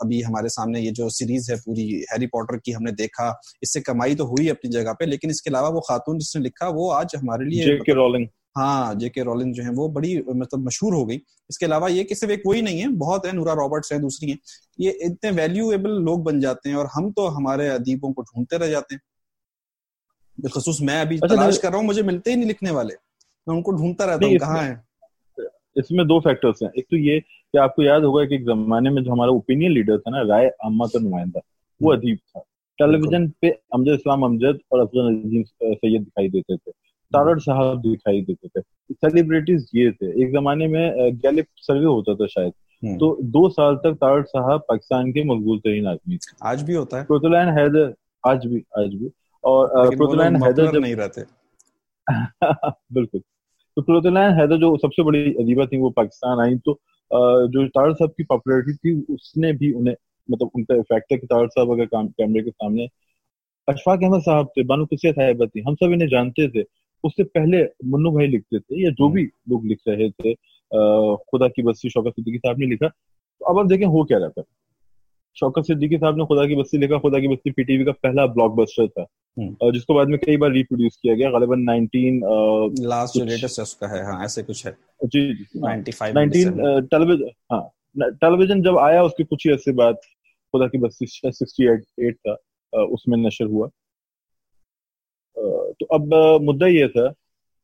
ابھی ہمارے سامنے یہ جو سیریز ہے پوری ہیری پوٹر کی, ہم نے دیکھا اس سے کمائی تو ہوئی اپنی جگہ پہ, لیکن اس کے علاوہ وہ خاتون جس نے لکھا وہ آج ہمارے لیے جے کے رولنگ, ہاں جے کے رولنگ جو ہیں وہ بڑی مطلب مشہور ہو گئی. اس کے علاوہ یہ کہ صرف ایک وہی نہیں ہے, بہت ہیں, نورا رابرٹس ہیں, دوسری ہیں. یہ اتنے ویلیویبل لوگ بن جاتے ہیں اور ہم تو ہمارے ادیبوں کو ڈھونڈتے رہ جاتے ہیں. بالخصوص میں ابھی تلاش کر رہا ہوں, مجھے ملتے ہی نہیں لکھنے والے, میں ان کو ڈھونڈتا رہتا ہوں کہاں ہیں. اس میں دو فیکٹرس ہیں. ایک تو یہ کہ آپ کو یاد ہوگا کہ ایک زمانے میں جو ہمارا اوپینین لیڈر تھا نا, رائے عامہ کا نمائندہ, وہ ادیب تھا. ٹیلی ویژن پہ امجد اسلام امجد اور افضل نظیم سید دکھائی دیتے تھے, تارڑ صاحب دکھائی دیتے تھے, سیلیبریٹیز یہ تھے. ایک زمانے میں گیلپ سروے ہوتا تھا شاید, تو دو سال تک تارڑ صاحب پاکستان کے مقبول ترین آدمی تھے. آج بھی ہوتا ہے. پروتلین حیدر آج بھی آج بھی اور پروتلین حیدر نہیں رہتے بالکل. تو پروتلین حیدر جو سب سے بڑی ادیبہ تھیں وہ پاکستان آئیں, تو جو تارڑ صاحب کی پاپولرٹی تھی اس نے بھی انہیں مطلب ان کا افیکٹ ہے کہ تارڑ صاحب اگر کیمرے کے سامنے. اشفاق احمد صاحب تھے, بانو قدسیہ صاحبہ تھی, ہم سب انہیں جانتے تھے. اس سے پہلے منو بھائی لکھتے تھے, یا جو بھی لوگ لکھ رہے تھے. خدا کی بستی شوکت صدیقی صاحب نے لکھا. تو اب آپ دیکھیں ہو کیا رہا تھا. شوکت صدیقی صاحب نے خدا کی بستی لکھا. خدا کی بستی پی ٹی وی کا پہلا بلاک بسٹر تھا, جس کو بعد میں کئی بار ریپروڈیوس کیا گیا. غالباً نائنٹین لاسٹ جو لیٹسٹ اس کا ہے, ہاں ایسے کچھ ہے جی نائنٹین. ٹیلی ویژن جب آیا اس کے کچھ ہی عرصے بعد خدا کی بستی سکسٹی ایٹ تھا, اس میں نشر ہوا. تو اب مدعا یہ تھا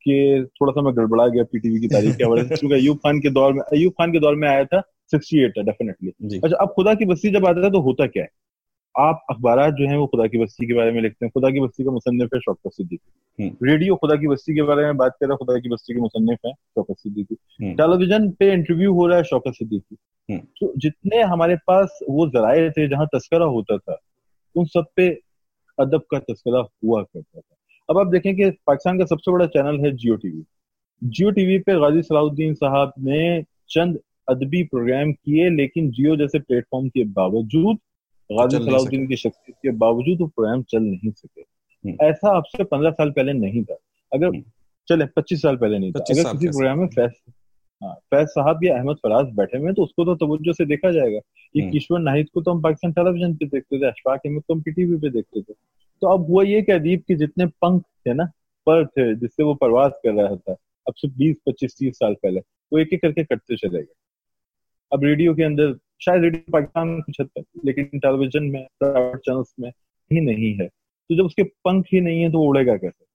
کہ تھوڑا سا میں گڑبڑا گیا پی ٹی وی کی تاریخ کے حوالے سے, کیونکہ ایوب خان کے دور میں ایوب خان کے دور میں آیا تھا سکسٹی ایٹ. ڈیفینیٹلی. اچھا, اب خدا کی بستی جب آتا ہے تو ہوتا کیا ہے؟ آپ اخبارات جو ہیں وہ خدا کی بستی کے بارے میں لکھتے ہیں. خدا کی بستی کا مصنف ہے شوکت صدیقی. ریڈیو خدا کی بستی کے بارے میں بات کر رہا, خدا کی بستی کے مصنف ہیں شوکت صدیقی. ٹیلی ویژن پہ انٹرویو ہو رہا ہے شوکت صدیقی. تو جتنے ہمارے پاس وہ ذرائع تھے جہاں تذکرہ ہوتا تھا, ان سب پہ ادب کا تذکرہ ہوا کرتا تھا. اب آپ دیکھیں کہ پاکستان کا سب سے بڑا چینل ہے جیو ٹی وی. جیو ٹی وی پہ غازی صلاح الدین صاحب نے چند ادبی پروگرام کیے, لیکن جیو جیسے پلیٹ فارم کے باوجود, غازی صلاح الدین کی شخصیت کے باوجود وہ پروگرام چل نہیں سکے. ایسا آپ سے پندرہ سال پہلے نہیں تھا, اگر چلے پچیس سال پہلے نہیں تھا. اگر کسی پروگرام میں فیض صاحب یا احمد فراز بیٹھے ہوئے ہیں تو اس کو تو توجہ سے دیکھا جائے گا. یہ کشور ناہید کو تو ہم پاکستان ٹیلی ویژن پہ دیکھتے تھے, اشفاق احمد کو ہم پی ٹی وی پہ دیکھتے تھے. تو اب ہوا یہ کہ ادیب کے جتنے پنکھ تھے نا, پر تھے جس سے وہ پرواز کر رہا تھا, اب سے بیس پچیس تیس سال پہلے وہ ایک ایک کر کے کٹتے چلے گئے. اب ریڈیو کے اندر شاید ریڈیو پاکستان میں کچھ حد تک, لیکن ٹیلی ویژن میں پرائیویٹ چینلس میں ہی نہیں ہے. تو جب اس کے پنکھ ہی نہیں ہے تو وہ اڑے گا کیسے؟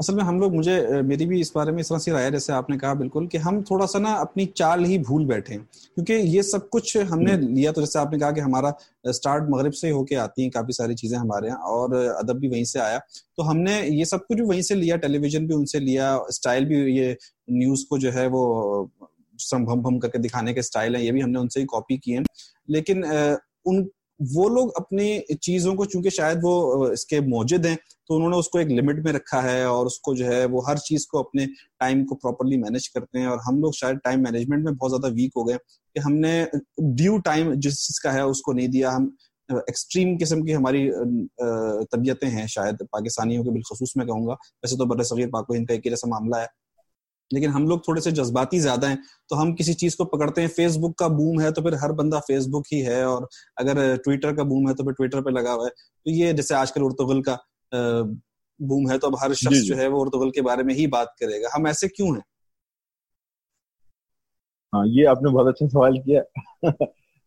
اصل میں ہم لوگ, مجھے میری بھی اس بارے میں اس طرح سے رائے ہے جیسے آپ نے کہا بالکل, کہ ہم تھوڑا سا نا اپنی چال ہی بھول بیٹھے ہیں, کیونکہ یہ سب کچھ ہم نے لیا. تو جیسے آپ نے کہا کہ ہمارا اسٹارٹ مغرب سے ہو کے آتی ہیں کافی ساری چیزیں ہمارے یہاں, اور ادب بھی وہیں سے آیا. تو ہم نے یہ سب کچھ وہیں سے لیا, ٹیلی ویژن بھی ان سے لیا, اسٹائل بھی, یہ نیوز کو جو ہے وہ سم بھم بھم کر کے دکھانے کے اسٹائل ہیں, یہ بھی ہم نے ان سے ہی کاپی کیے ہیں. لیکن ان وہ لوگ اپنی چیزوں کو چونکہ شاید وہ اس کے موجد ہیں تو انہوں نے اس کو ایک لمٹ میں رکھا ہے اور اس کو جو ہے وہ ہر چیز کو اپنے ٹائم کو پراپرلی مینیج کرتے ہیں، اور ہم لوگ شاید ٹائم مینجمنٹ میں بہت زیادہ ویک ہو گئے کہ ہم نے ڈیو ٹائم جس چیز کا ہے اس کو نہیں دیا. ہم ایکسٹریم قسم کی ہماری طبیعتیں ہیں شاید، پاکستانیوں کے بالخصوص میں کہوں گا، ویسے تو بر صغیر پاک و ہند کا ایک ایسا معاملہ ہے، لیکن ہم لوگ تھوڑے سے جذباتی زیادہ ہیں تو ہم کسی چیز کو پکڑتے ہیں. فیس بک کا بوم ہے تو پھر ہر بندہ فیس بک ہی ہے، اور اگر ٹویٹر کا بوم ہے تو پھر ٹویٹر پہ لگا ہوا ہے. تو یہ جیسے آج کل ارطغرل کا بوم ہے تو اب ہر شخص جو ہے وہ ارطغرل کے بارے میں ہی بات کرے گا. ہم ایسے کیوں ہیں؟ ہاں، یہ آپ نے بہت اچھا سوال کیا.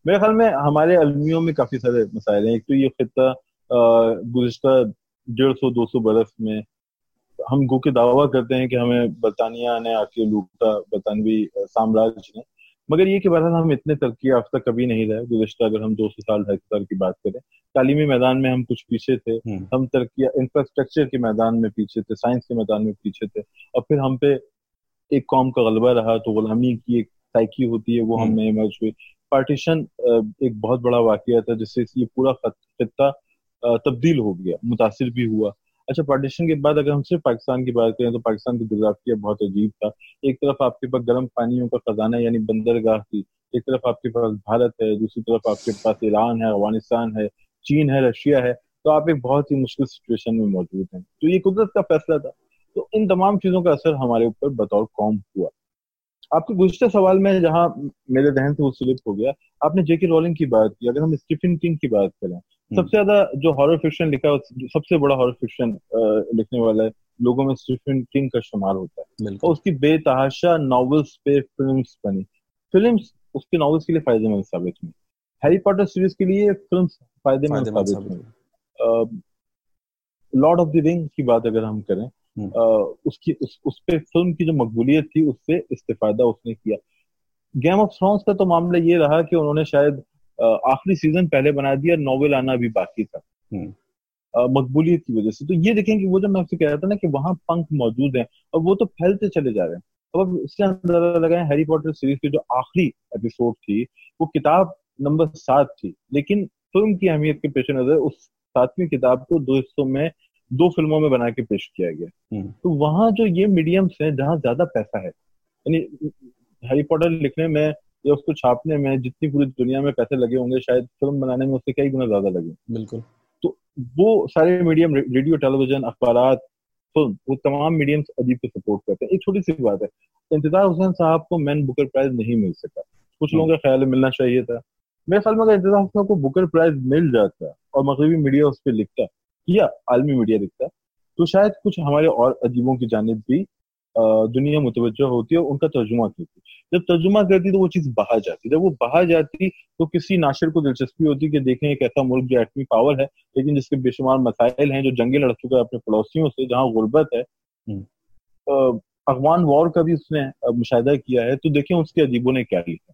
میرے خیال میں ہمارے المیوں میں کافی سارے مسائل ہیں. ایک تو یہ خطہ گزشتہ ڈیڑھ سو دو سو برس میں ہم گو کے دعویٰ کرتے ہیں کہ ہمیں برطانیہ نے آ کے لوٹا، برطانوی سامراج نے، مگر یہ کہ بہرحال ہم اتنے ترقی یافتہ کبھی نہیں رہے. گزشتہ اگر ہم دو سو سال ڈھائی سو سال کی بات کریں، تعلیمی میدان میں ہم کچھ پیچھے تھے، ہم ترقی انفراسٹرکچر کے میدان میں پیچھے تھے، سائنس کے میدان میں پیچھے تھے، اور پھر ہم پہ ایک قوم کا غلبہ رہا تو غلامی کی ایک سائیکی ہوتی ہے وہ ہم نے ایمرج ہوئی. پارٹیشن ایک بہت بڑا واقعہ تھا جس سے یہ پورا خطہ تبدیل ہو گیا، متاثر بھی ہوا. اچھا، پارٹیشن کے بعد اگر ہم صرف پاکستان کی بات کریں تو پاکستان کا جغرافیہ بہت عجیب تھا. ایک طرف آپ کے پاس گرم پانیوں کا خزانہ یعنی بندرگاہ تھی، ایک طرف آپ کے پاس بھارت ہے، دوسری طرف آپ کے پاس ایران ہے، افغانستان ہے، چین ہے، رشیا ہے، تو آپ ایک بہت ہی مشکل سچویشن میں موجود ہیں. تو یہ قدرت کا فیصلہ تھا. تو ان تمام چیزوں کا اثر ہمارے اوپر بطور قوم ہوا. آپ کے گزشتہ سوال میں جہاں میرے ذہن سے وہ سلپ ہو گیا، آپ نے جے کے رولنگ کی بات کی. اگر ہم اسٹیفن کنگ کی بات کریں، سب سے زیادہ جو ہارر فکشن لکھا، سب سے بڑا ہارر فکشن لکھنے والا ہے، لوگوں میں اسٹیفن کنگ کا شمار ہوتا ہے. اور اس کی بے تحاشا ناولس پہ فلمس بنی، فلمس اس کے ناولس کے لیے فائدے مند ثابت ہوئی. ہیری پاٹر سیریز کے لیے فلمس فائدے مند ثابت ہوئی. لارڈ آف دی رنگ کی بات اگر ہم کریں، اس کی اس پہ فلم کی جو مقبولیت تھی اس سے استفادہ اس نے کیا. گیم آف تھرونز کا تو معاملہ یہ رہا کہ انہوں نے شاید آخری سیزن پہلے بنا دیا، ناول آنا بھی باقی تھا مقبولیت کی وجہ سے. تو یہ دیکھیں کہ وہ جو میں آپ سے کہہ رہا تھا نا کہ وہاں پنکھ موجود ہیں اور وہ تو پھیلتے چلے جا رہے ہیں. اب اس سے اندازہ لگائیں، ہیری پوٹر سیریز کی جو آخری ایپیسوڈ تھی وہ کتاب نمبر سات تھی، لیکن فلم کی اہمیت کے پیش نظر اس ساتویں کتاب کو دو حصوں میں، دو فلموں میں بنا کے پیش کیا گیا. تو وہاں جو یہ میڈیمس ہیں جہاں زیادہ پیسہ ہے، یعنی ہیری پوٹر لکھنے میں یا اس کو چھاپنے میں جتنی پوری دنیا میں پیسے لگے ہوں گے، شاید فلم بنانے میں اس سے کئی گنا زیادہ لگے. بالکل. تو وہ سارے میڈیم، ریڈیو، ٹیلی ویژن، اخبارات، فلم، وہ تمام میڈیمس ادیب کو سپورٹ کرتے ہیں. ایک چھوٹی سی بات ہے، انتظار حسین صاحب کو مین بوکر پرائز نہیں مل سکا. کچھ لوگوں کا خیال ملنا چاہیے تھا. میرے خیال میں اگر انتظار حسین کو بوکر پرائز مل جاتا اور مغربی میڈیا اس پہ لکھتا یا عالمی میڈیا دکھتا تو شاید کچھ ہمارے اور ادیبوں کی جانب بھی دنیا متوجہ ہوتی ہے، ان کا ترجمہ کرتی. جب ترجمہ کرتی تو وہ چیز باہر جاتی، جب وہ باہر جاتی تو کسی ناشر کو دلچسپی ہوتی کہ دیکھیں ایک ایسا ملک جو ایٹمی پاور ہے لیکن جس کے بے شمار مسائل ہیں، جو جنگیں لڑ چکا ہے اپنے پڑوسیوں سے، جہاں غربت ہے. افغان وار کا بھی اس نے مشاہدہ کیا ہے، تو دیکھیں اس کے ادیبوں نے کیا لکھا.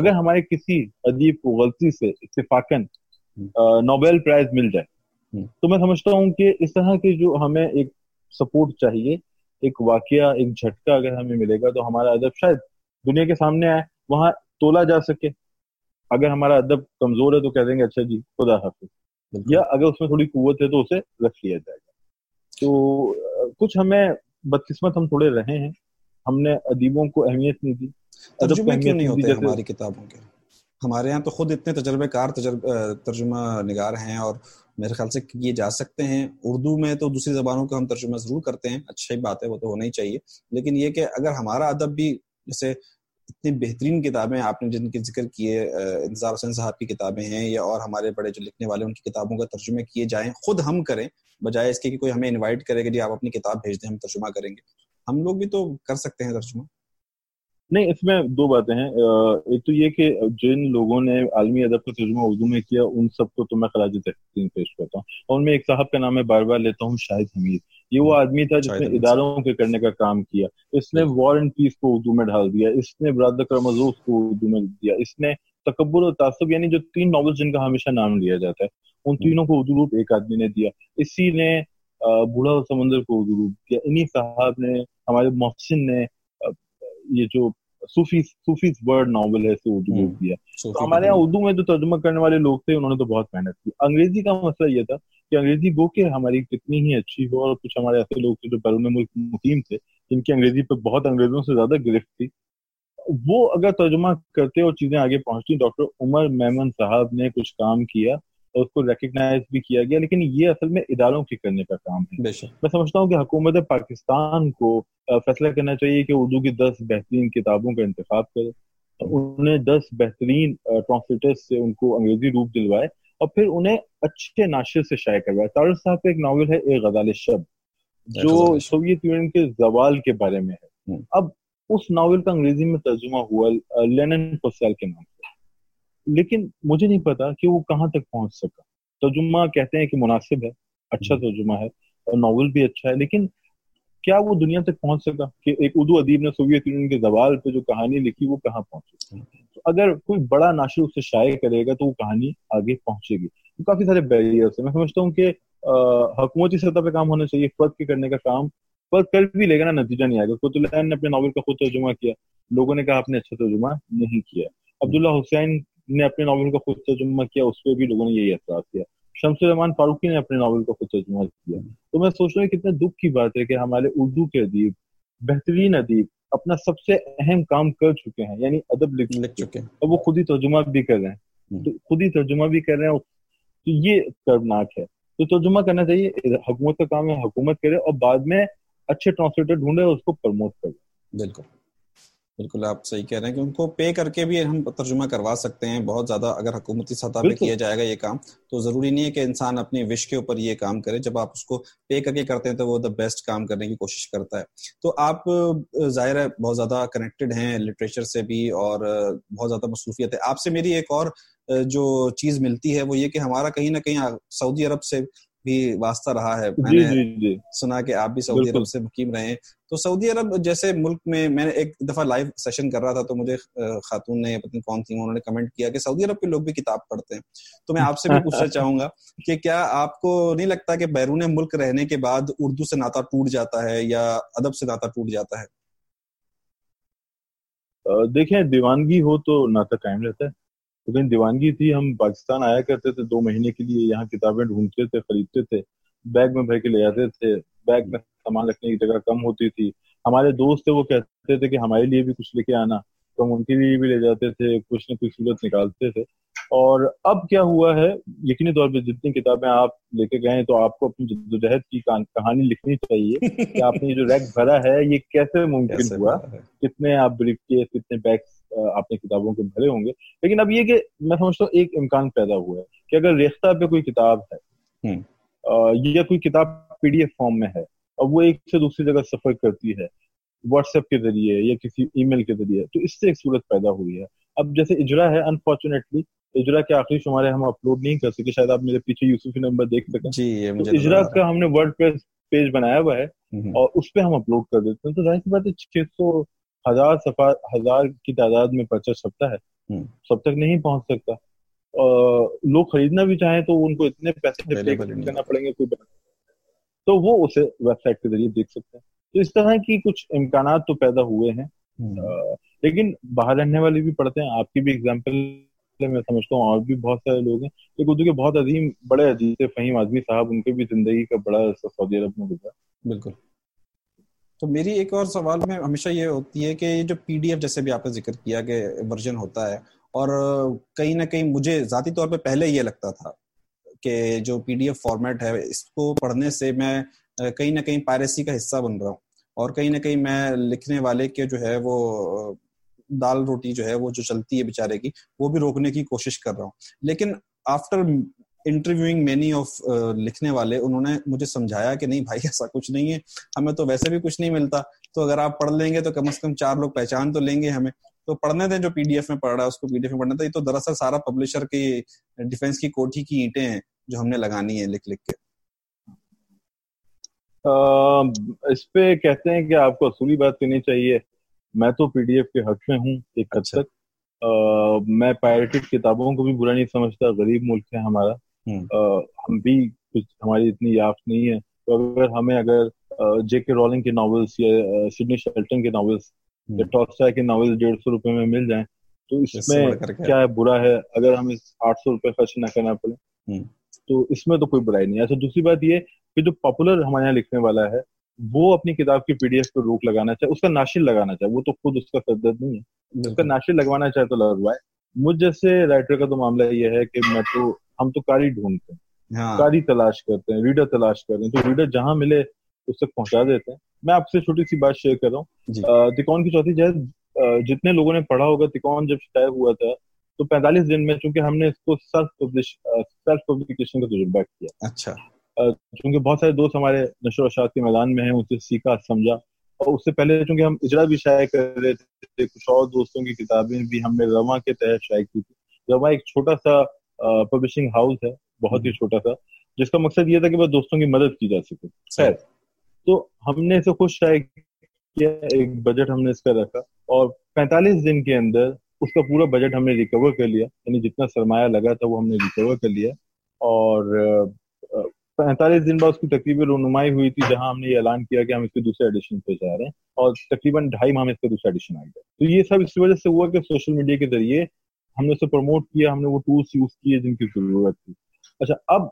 اگر ہمارے کسی ادیب کو غلطی سے اتفاقاً نوبل پرائز مل جائے تو میں سمجھتا ہوں کہ اس طرح کے جو ہمیں ایک سپورٹ چاہیے، ایک واقعہ، ایک جھٹکا اگر ہمیں ملے گا تو ہمارا ادب شاید دنیا کے سامنے آئے، وہاں تولا جا سکے. اگر ہمارا ادب کمزور ہے تو کہہ دیں گے اچھا جی خدا حافظ، یا اگر اس میں تھوڑی قوت ہے تو اسے رکھ لیا جائے گا. تو کچھ ہمیں بدقسمت، ہم تھوڑے رہے ہیں، ہم نے ادیبوں کو اہمیت نہیں دی. ترجمہ کیوں نہیں ہوتے ہماری کتابوں کے؟ ہمارے یہاں تو خود اتنے تجربے کار ترجمہ نگار ہیں اور میرے خیال سے کیے جا سکتے ہیں. اردو میں تو دوسری زبانوں کا ہم ترجمہ ضرور کرتے ہیں، اچھی بات ہے، وہ تو ہونا ہی چاہیے، لیکن یہ کہ اگر ہمارا ادب بھی، جیسے اتنی بہترین کتابیں آپ نے جن کے ذکر کیے، انتظار حسین صاحب کی کتابیں ہیں یا اور ہمارے بڑے جو لکھنے والے ان کی کتابوں کا ترجمہ کیے جائیں، خود ہم کریں بجائے اس کے کہ کوئی ہمیں انوائٹ کرے گا جی آپ اپنی کتاب بھیج دیں ہم ترجمہ کریں گے. ہم لوگ بھی تو کر سکتے ہیں ترجمہ. نہیں، اس میں دو باتیں ہیں. ایک تو یہ کہ جن لوگوں نے عالمی ادب کا ترجمہ اردو میں کیا ان سب کو تو میں خراج تحسین پیش کرتا ہوں. اور ان میں ایک صاحب کا نام میں بار بار لیتا ہوں، شاہد حمید. یہ وہ آدمی تھا جس نے اداروں کے کرنے کا کام کیا. اس نے وار اینڈ پیس کو اردو میں ڈھال دیا، اس نے برادر کرمزوز کو اردو میں دیا، اس نے تکبر اور تعصب، یعنی جو تین ناول جن کا ہمیشہ نام لیا جاتا ہے، ان تینوں کو اردو روپ ایک آدمی نے دیا. اسی نے بوڑھا اور سمندر کو اردو روپ دیا. انہیں صاحب نے، ہمارے محسن نے، یہ جو صوفی صوفی ورڈ ناول ہے اسے اردو میں دیا. تو ہمارے یہاں اردو میں جو ترجمہ کرنے والے لوگ تھے انہوں نے تو بہت محنت کی. انگریزی کا مسئلہ یہ تھا کہ انگریزی گو کہ ہماری کتنی ہی اچھی ہو, اور کچھ ہمارے ایسے لوگ تھے جو بیرون ملک مقیم تھے جن کی انگریزی پہ بہت انگریزوں سے زیادہ گرفت تھی, وہ اگر ترجمہ کرتے اور چیزیں آگے پہنچتی. ڈاکٹر عمر میمن صاحب نے کچھ کام کیا اور اس کو ریکگنائز بھی کیا گیا, لیکن یہ اصل میں اداروں کے کرنے کا کام ہے. میں سمجھتا ہوں کہ حکومت پاکستان کو فیصلہ کرنا چاہیے کہ اردو کی دس بہترین کتابوں کا انتخاب کرے, انہیں دس بہترین ٹرانسلیٹرز سے ان کو انگریزی روپ دلوائے, اور پھر انہیں اچھے ناشر سے شائع کروائے. طاہر صاحب کا ایک ناول ہے اے غزال شب, جو سوویت یونین کے زوال کے بارے میں ہے. اب اس ناول کا انگریزی میں ترجمہ ہوا لینن پوسیل کے نام سے, لیکن مجھے نہیں پتا کہ وہ کہاں تک پہنچ سکا. ترجمہ کہتے ہیں کہ مناسب ہے, اچھا ترجمہ ہے اور ناول بھی اچھا ہے, لیکن کیا وہ دنیا تک پہنچ سکا کہ ایک اردو ادیب نے سوویت یونین کے زوال پہ جو کہانی لکھی وہ کہاں پہنچے؟ تو اگر کوئی بڑا ناشر اسے شائع کرے گا تو وہ کہانی آگے پہنچے گی. تو کافی سارے بیریئرس ہیں. میں سمجھتا ہوں کہ حکومتی سطح پہ کام ہونا چاہیے, فرد کے کرنے کا کام, پر کر بھی لے گا نا, نتیجہ نہیں آئے گا. قطب نے اپنے ناول کا خود ترجمہ کیا, لوگوں نے کہا آپ نے اچھا ترجمہ نہیں کیا. عبداللہ حسین نے اپنے ناول کا خود ترجمہ کیا, اس پہ بھی لوگوں نے یہی اعتراض کیا. شمس الرحمان فاروقی نے اپنے ناول کا خود ترجمہ کیا. تو میں سوچ رہا ہوں کتنے دکھ کی بات ہے کہ ہمارے اردو کے ادیب, بہترین ادیب, اپنا سب سے اہم کام کر چکے ہیں, یعنی ادب لکھ چکے ہیں, اور وہ خود ہی ترجمہ بھی کر رہے ہیں تو خود ہی ترجمہ بھی کر رہے ہیں تو یہ کرناک ہے. تو ترجمہ کرنا چاہیے, حکومت کا کام ہے, حکومت کرے, اور بعد میں اچھے ٹرانسلیٹر ڈھونڈے اور اس کو پروموٹ کریں. بالکل بالکل آپ صحیح کہہ رہے ہیں کہ ان کو پے کر کے بھی ہم ترجمہ کروا سکتے ہیں. بہت زیادہ اگر حکومتی سطح پہ کیا جائے گا یہ کام تو ضروری نہیں ہے کہ انسان اپنی وش کے اوپر یہ کام کرے. جب آپ اس کو پے کر کے کرتے ہیں تو وہ دا بیسٹ کام کرنے کی کوشش کرتا ہے. تو آپ ظاہر ہے بہت زیادہ کنیکٹڈ ہیں لٹریچر سے بھی, اور بہت زیادہ مصروفیت ہے. آپ سے میری ایک اور جو چیز ملتی ہے وہ یہ کہ ہمارا کہیں نہ کہیں سعودی عرب سے بھی واسطہ رہا ہے. میں نے سنا کہ آپ بھی سعودی عرب سے مقیم رہے ہیں. تو سعودی عرب جیسے ملک میں میں نے ایک دفعہ لائیو سیشن کر رہا تھا تو مجھے خاتون نے, پتہ نہیں کون تھی, انہوں نے کمنٹ کیا کہ سعودی عرب کے لوگ بھی کتاب پڑھتے ہیں. تو میں آپ سے بھی پوچھنا چاہوں گا کہ کیا آپ کو نہیں لگتا کہ بیرون ملک رہنے کے بعد اردو سے ناطہ ٹوٹ جاتا ہے یا ادب سے ناطہ ٹوٹ جاتا ہے؟ دیکھیں, دیوانگی ہو تو ناطہ قائم رہتا ہے. دیوانگی تھی, ہم پاکستان آیا کرتے تھے دو مہینے کے لیے, یہاں کتابیں ڈھونڈتے تھے, خریدتے تھے, بیگ میں بھر کے لے جاتے تھے, بیگ میں سامان رکھنے کی جگہ کم ہوتی تھی. ہمارے دوست تھے, وہ کہتے تھے کہ ہمارے لیے بھی کچھ لے کے آنا, تو ہم ان کے لیے بھی لے جاتے تھے, کچھ نہ کچھ صورت نکالتے تھے. اور اب کیا ہوا ہے, یقینی طور پہ جتنی کتابیں آپ لے کے گئے ہیں تو آپ کو اپنی جدوجہد کی کہانی لکھنی چاہیے کہ آپ نے یہ جو ریک بھرا ہے یہ کیسے ممکن ہوا, کتنے آپ بریف کیس, کتنے بیگس آپ نے کتابوں کے بھرے ہوں گے. لیکن اب یہ کہ میں سمجھتا ہوں ایک امکان پیدا ہوا ہے کہ اگر ریختہ پہ کوئی کتاب ہے یا کوئی کتاب پی ڈی ایف فارم میں ہے اور وہ ایک سے دوسری جگہ سفر کرتی ہے واٹس ایپ کے ذریعے یا کسی ای میل کے ذریعے, تو اس سے ایک صورت پیدا ہوئی ہے. اب جیسے اجرا ہے, انفارچونیٹلی اجرا کے آخری شمارے ہم اپلوڈ نہیں کر سکے, شاید آپ میرے پیچھے یوسفی نمبر دیکھ سکیں. اجرا کا ہم نے ورڈ پریس پیج بنایا ہوا ہے اور اس پہ ہم اپلوڈ کر دیتے ہیں. تو ظاہر سی بات ہے چھ سو ہزار صفحات, ہزار کی تعداد میں پرچہ چھپتا ہے, سب تک نہیں پہنچ سکتا. لوگ خریدنا بھی چاہیں تو ان کو اتنے پیسے پے کرنا پڑیں گے, کوئی بات تو وہ اسے ویب سائٹ کے ذریعے دیکھ سکتے ہیں. تو اس طرح کی کچھ امکانات تو پیدا ہوئے ہیں, لیکن باہر رہنے والے بھی پڑھتے ہیں. آپ کی بھی ایگزامپل میں سمجھتا ہوں اور بھی بہت سارے لوگ ہیں. ایک اردو کے بہت عظیم بڑے عزیز تھے فہیم عزمی صاحب, ان کے بھی زندگی کا بڑا حصہ سعودی عرب میں گزرا. بالکل. تو میری ایک اور سوال میں ہمیشہ یہ ہوتی ہے کہ یہ جو پی ڈی ایف جیسے بھی آپ نے ذکر کیا کہ ورژن ہوتا ہے, اور کہیں نہ کہیں مجھے ذاتی طور پہ پہلے یہ لگتا تھا کہ جو پی ڈی ایف فارمیٹ ہے اس کو پڑھنے سے میں کہیں نہ کہیں پائریسی کا حصہ بن رہا ہوں, اور کہیں نہ کہیں میں لکھنے والے کے جو ہے وہ دال روٹی جو ہے وہ جو چلتی ہے بیچارے کی وہ بھی روکنے کی کوشش کر رہا ہوں. لیکن آفٹر انٹرویوئنگ مینی آف لکھنے والے, انہوں نے مجھے سمجھایا کہ نہیں بھائی ایسا کچھ نہیں ہے, ہمیں تو ویسے بھی کچھ نہیں ملتا, تو اگر آپ پڑھ لیں گے تو کم از کم چار لوگ پہچان تو لیں گے, ہمیں تو پڑھنے دیں, جو پی ڈی ایف میں پڑھ رہا ہے اس کو پی ڈی ایف میں پڑھنا تھا. یہ تو دراصل سارا پبلشر کی ڈیفینس کی کوٹھی کی اینٹیں ہیں جو ہم نے لگانی ہے لکھ لکھ کے. اس پہ کہتے ہیں کہ آپ کو اصولی بات کرنی چاہیے. میں تو پی ڈی ایف کے حق میں ہوں ایک حد تک. میں پائریٹڈ کتابوں کو بھی برا نہیں سمجھتا, غریب ملک ہے ہمارا, ہم بھی کچھ ہماری اتنی یافت نہیں ہے. تو اگر ہمیں اگر جے کے رولنگ کے ناولس یا سڈنی شیلٹن کے ناولس جب ٹولسٹوائے کے ناول ڈیڑھ سو روپے میں مل جائیں تو اس میں کیا برا ہے اگر ہم آٹھ سو روپے خرچ نہ کرنا پڑے, تو اس میں تو کوئی برائی نہیں ہے. اچھا دوسری بات یہ کہ جو پاپولر ہمارے یہاں لکھنے والا ہے وہ اپنی کتاب کی پی ڈی ایف پہ روک لگانا چاہے, اس کا ناشر لگانا چاہے, وہ تو خود اس کا سرزد نہیں ہے, اس کا ناشر لگوانا چاہے تو لگوائے. مجھ جیسے رائٹر کا تو معاملہ یہ ہے کہ میں تو ہم تو قاری ڈھونڈتے ہیں, قاری تلاش کرتے ہیں, ریڈر تلاش کرتے ہیں, تو ریڈر جہاں ملے اس تک پہنچا دیتے ہیں. میں آپ سے چھوٹی سی بات شیئر کر رہا ہوں. تکون کی چوتھی جہت جتنے لوگوں نے پڑھا ہوگا, تکون جب شائع ہوا تھا تو پینتالیس دن میں, چونکہ ہم نے اس کو سیلف پبلش سیلف پبلیکیشن کا تجربہ کیا, اچھا چونکہ بہت سارے دوست ہمارے نشر و اشاعت کے میدان میں ہیں, ان سے سیکھا سمجھا, اور اس سے پہلے چونکہ ہم اجرا بھی شائع کر رہے تھے, کچھ اور دوستوں کی کتابیں بھی ہم نے رواں کے تحت شائع کی تھی. رواں ایک چھوٹا سا پبلشنگ ہاؤس ہے, بہت ہی چھوٹا سا, جس کا مقصد یہ تھا کہ بس دوستوں کی مدد کی جا سکے. خیر تو ہم نے اسے خود شائع کیا, ایک بجٹ ہم نے اس کا رکھا, اور پینتالیس دن کے اندر اس کا پورا بجٹ ہم نے ریکور کر لیا, یعنی جتنا سرمایہ لگا تھا وہ ہم نے ریکور کر لیا. اور پینتالیس دن بعد اس کی تقریباً رونمائی ہوئی تھی, جہاں ہم نے یہ اعلان کیا کہ ہم اس کے دوسرے ایڈیشن پہ جا رہے ہیں, اور تقریباً ڈھائی ماہ میں اس کا دوسرا ایڈیشن آ گیا. تو یہ سب اس وجہ سے ہوا کہ سوشل میڈیا کے ذریعے ہم نے اسے پروموٹ کیا, ہم نے وہ ٹولس یوز کیے جن کی ضرورت تھی. اچھا اب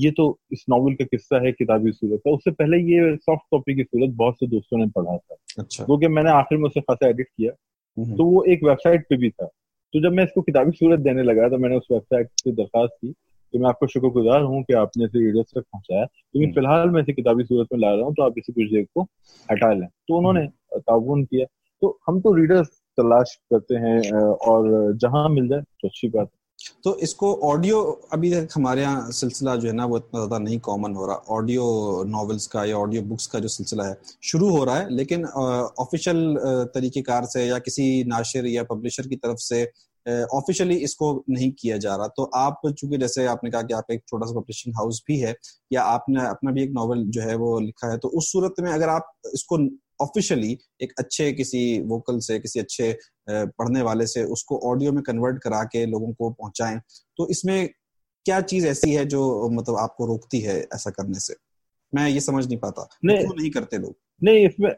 یہ تو اس ناول کا قصہ ہے کتابی صورت کا, اس سے پہلے یہ سافٹ کاپی کی صورت بہت سے دوستوں نے پڑھا تھا, کیونکہ میں نے آخر میں اسے خاصا ایڈٹ کیا, تو وہ ایک ویب سائٹ پہ بھی تھا. تو جب میں اس کو کتابی صورت دینے لگا تو میں نے اس ویب سائٹ سے درخواست کی کہ میں آپ کو شکر گزار ہوں کہ آپ نے اسے ریڈرس تک پہنچایا, لیکن فی الحال میں اسے کتابی صورت میں لا رہا ہوں, تو آپ اسے کچھ دیر کو ہٹا لیں. تو انہوں نے تعاون کیا. تو ہم تو ریڈرس تلاش کرتے ہیں, اور جہاں مل جائے تو اچھی بات ہے. تو اس کو آڈیو ابھی تک ہمارے یہاں سلسلہ جو ہے نا وہ اتنا زیادہ نہیں کامن ہو رہا, آڈیو ناولز کا یا آڈیو بکس کا جو سلسلہ ہے شروع ہو رہا ہے, لیکن آفیشیل طریقہ کار سے یا کسی ناشر یا پبلشر کی طرف سے آفیشلی اس کو نہیں کیا جا رہا. تو آپ چونکہ جیسے آپ نے کہا کہ آپ ایک چھوٹا سا پبلشنگ ہاؤس بھی ہے, یا آپ نے اپنا بھی ایک ناول جو ہے وہ لکھا ہے, تو اس صورت میں اگر آپ اس کو آفیشلی ایک اچھے کسی ووکل سے, کسی اچھے پڑھنے والے سے اس کو آڈیو میں کنورٹ کرا کے لوگوں کو پہنچائیں, تو اس میں کیا چیز ایسی ہے جو مطلب آپ کو روکتی ہے ایسا کرنے سے؟ میں یہ سمجھ نہیں پاتا کیوں نہیں کرتے لوگ. نہیں, اس میں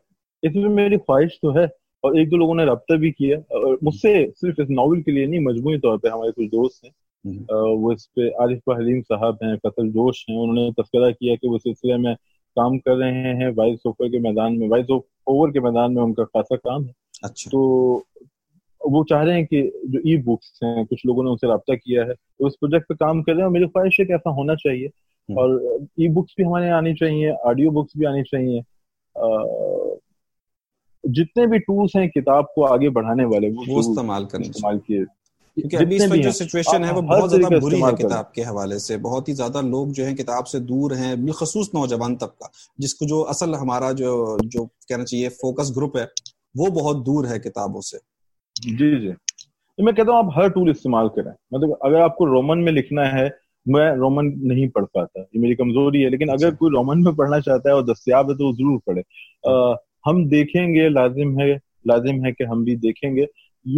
اس میں میری خواہش تو ہے, اور ایک دو لوگوں نے رابطہ بھی کیا, اور مجھ سے صرف اس ناول کے لیے نہیں, مجموعی طور پہ ہمارے کچھ دوست ہیں, وہ اس پہ عارف حلیم صاحب ہیں, قتل جوش ہیں, انہوں نے تذکرہ کیا کہ وہ سلسلے میں کام کر رہے ہیں. وائس اوور کے میدان میں وائس اوور کے میدان میں ان کا خاصا کام ہے. تو وہ چاہ رہے ہیں کہ جو ای بکس ہیں, کچھ لوگوں نے ان سے رابطہ کیا ہے, وہ اس پروجیکٹ پہ کام کر رہے ہیں, اور میری خواہش ہے کہ ایسا ہونا چاہیے. اور ای بکس بھی ہمارے آنی چاہیے, آڈیو بکس بھی آنی چاہیے, جتنے بھی ٹولس ہیں کتاب کو آگے بڑھانے والے وہ استعمال کریں, استعمال کیے. ابھی جو سچویشن ہے وہ بہت زیادہ بری ہے کتاب کے حوالے سے. بہت ہی زیادہ لوگ جو ہیں کتاب سے دور ہیں, بالخصوص نوجوان طبقہ, جس کو جو اصل ہمارا جو جو کہنا چاہیے فوکس گروپ ہے, وہ بہت دور ہے کتابوں سے. جی جی, میں کہتا ہوں آپ ہر ٹول استعمال کریں. مطلب اگر آپ کو رومن میں لکھنا ہے, میں رومن نہیں پڑھ پاتا, یہ میری کمزوری ہے, لیکن اگر کوئی رومن میں پڑھنا چاہتا ہے اور دستیاب ہے تو وہ ضرور پڑھے. ہم دیکھیں گے, لازم ہے لازم ہے کہ ہم بھی دیکھیں گے.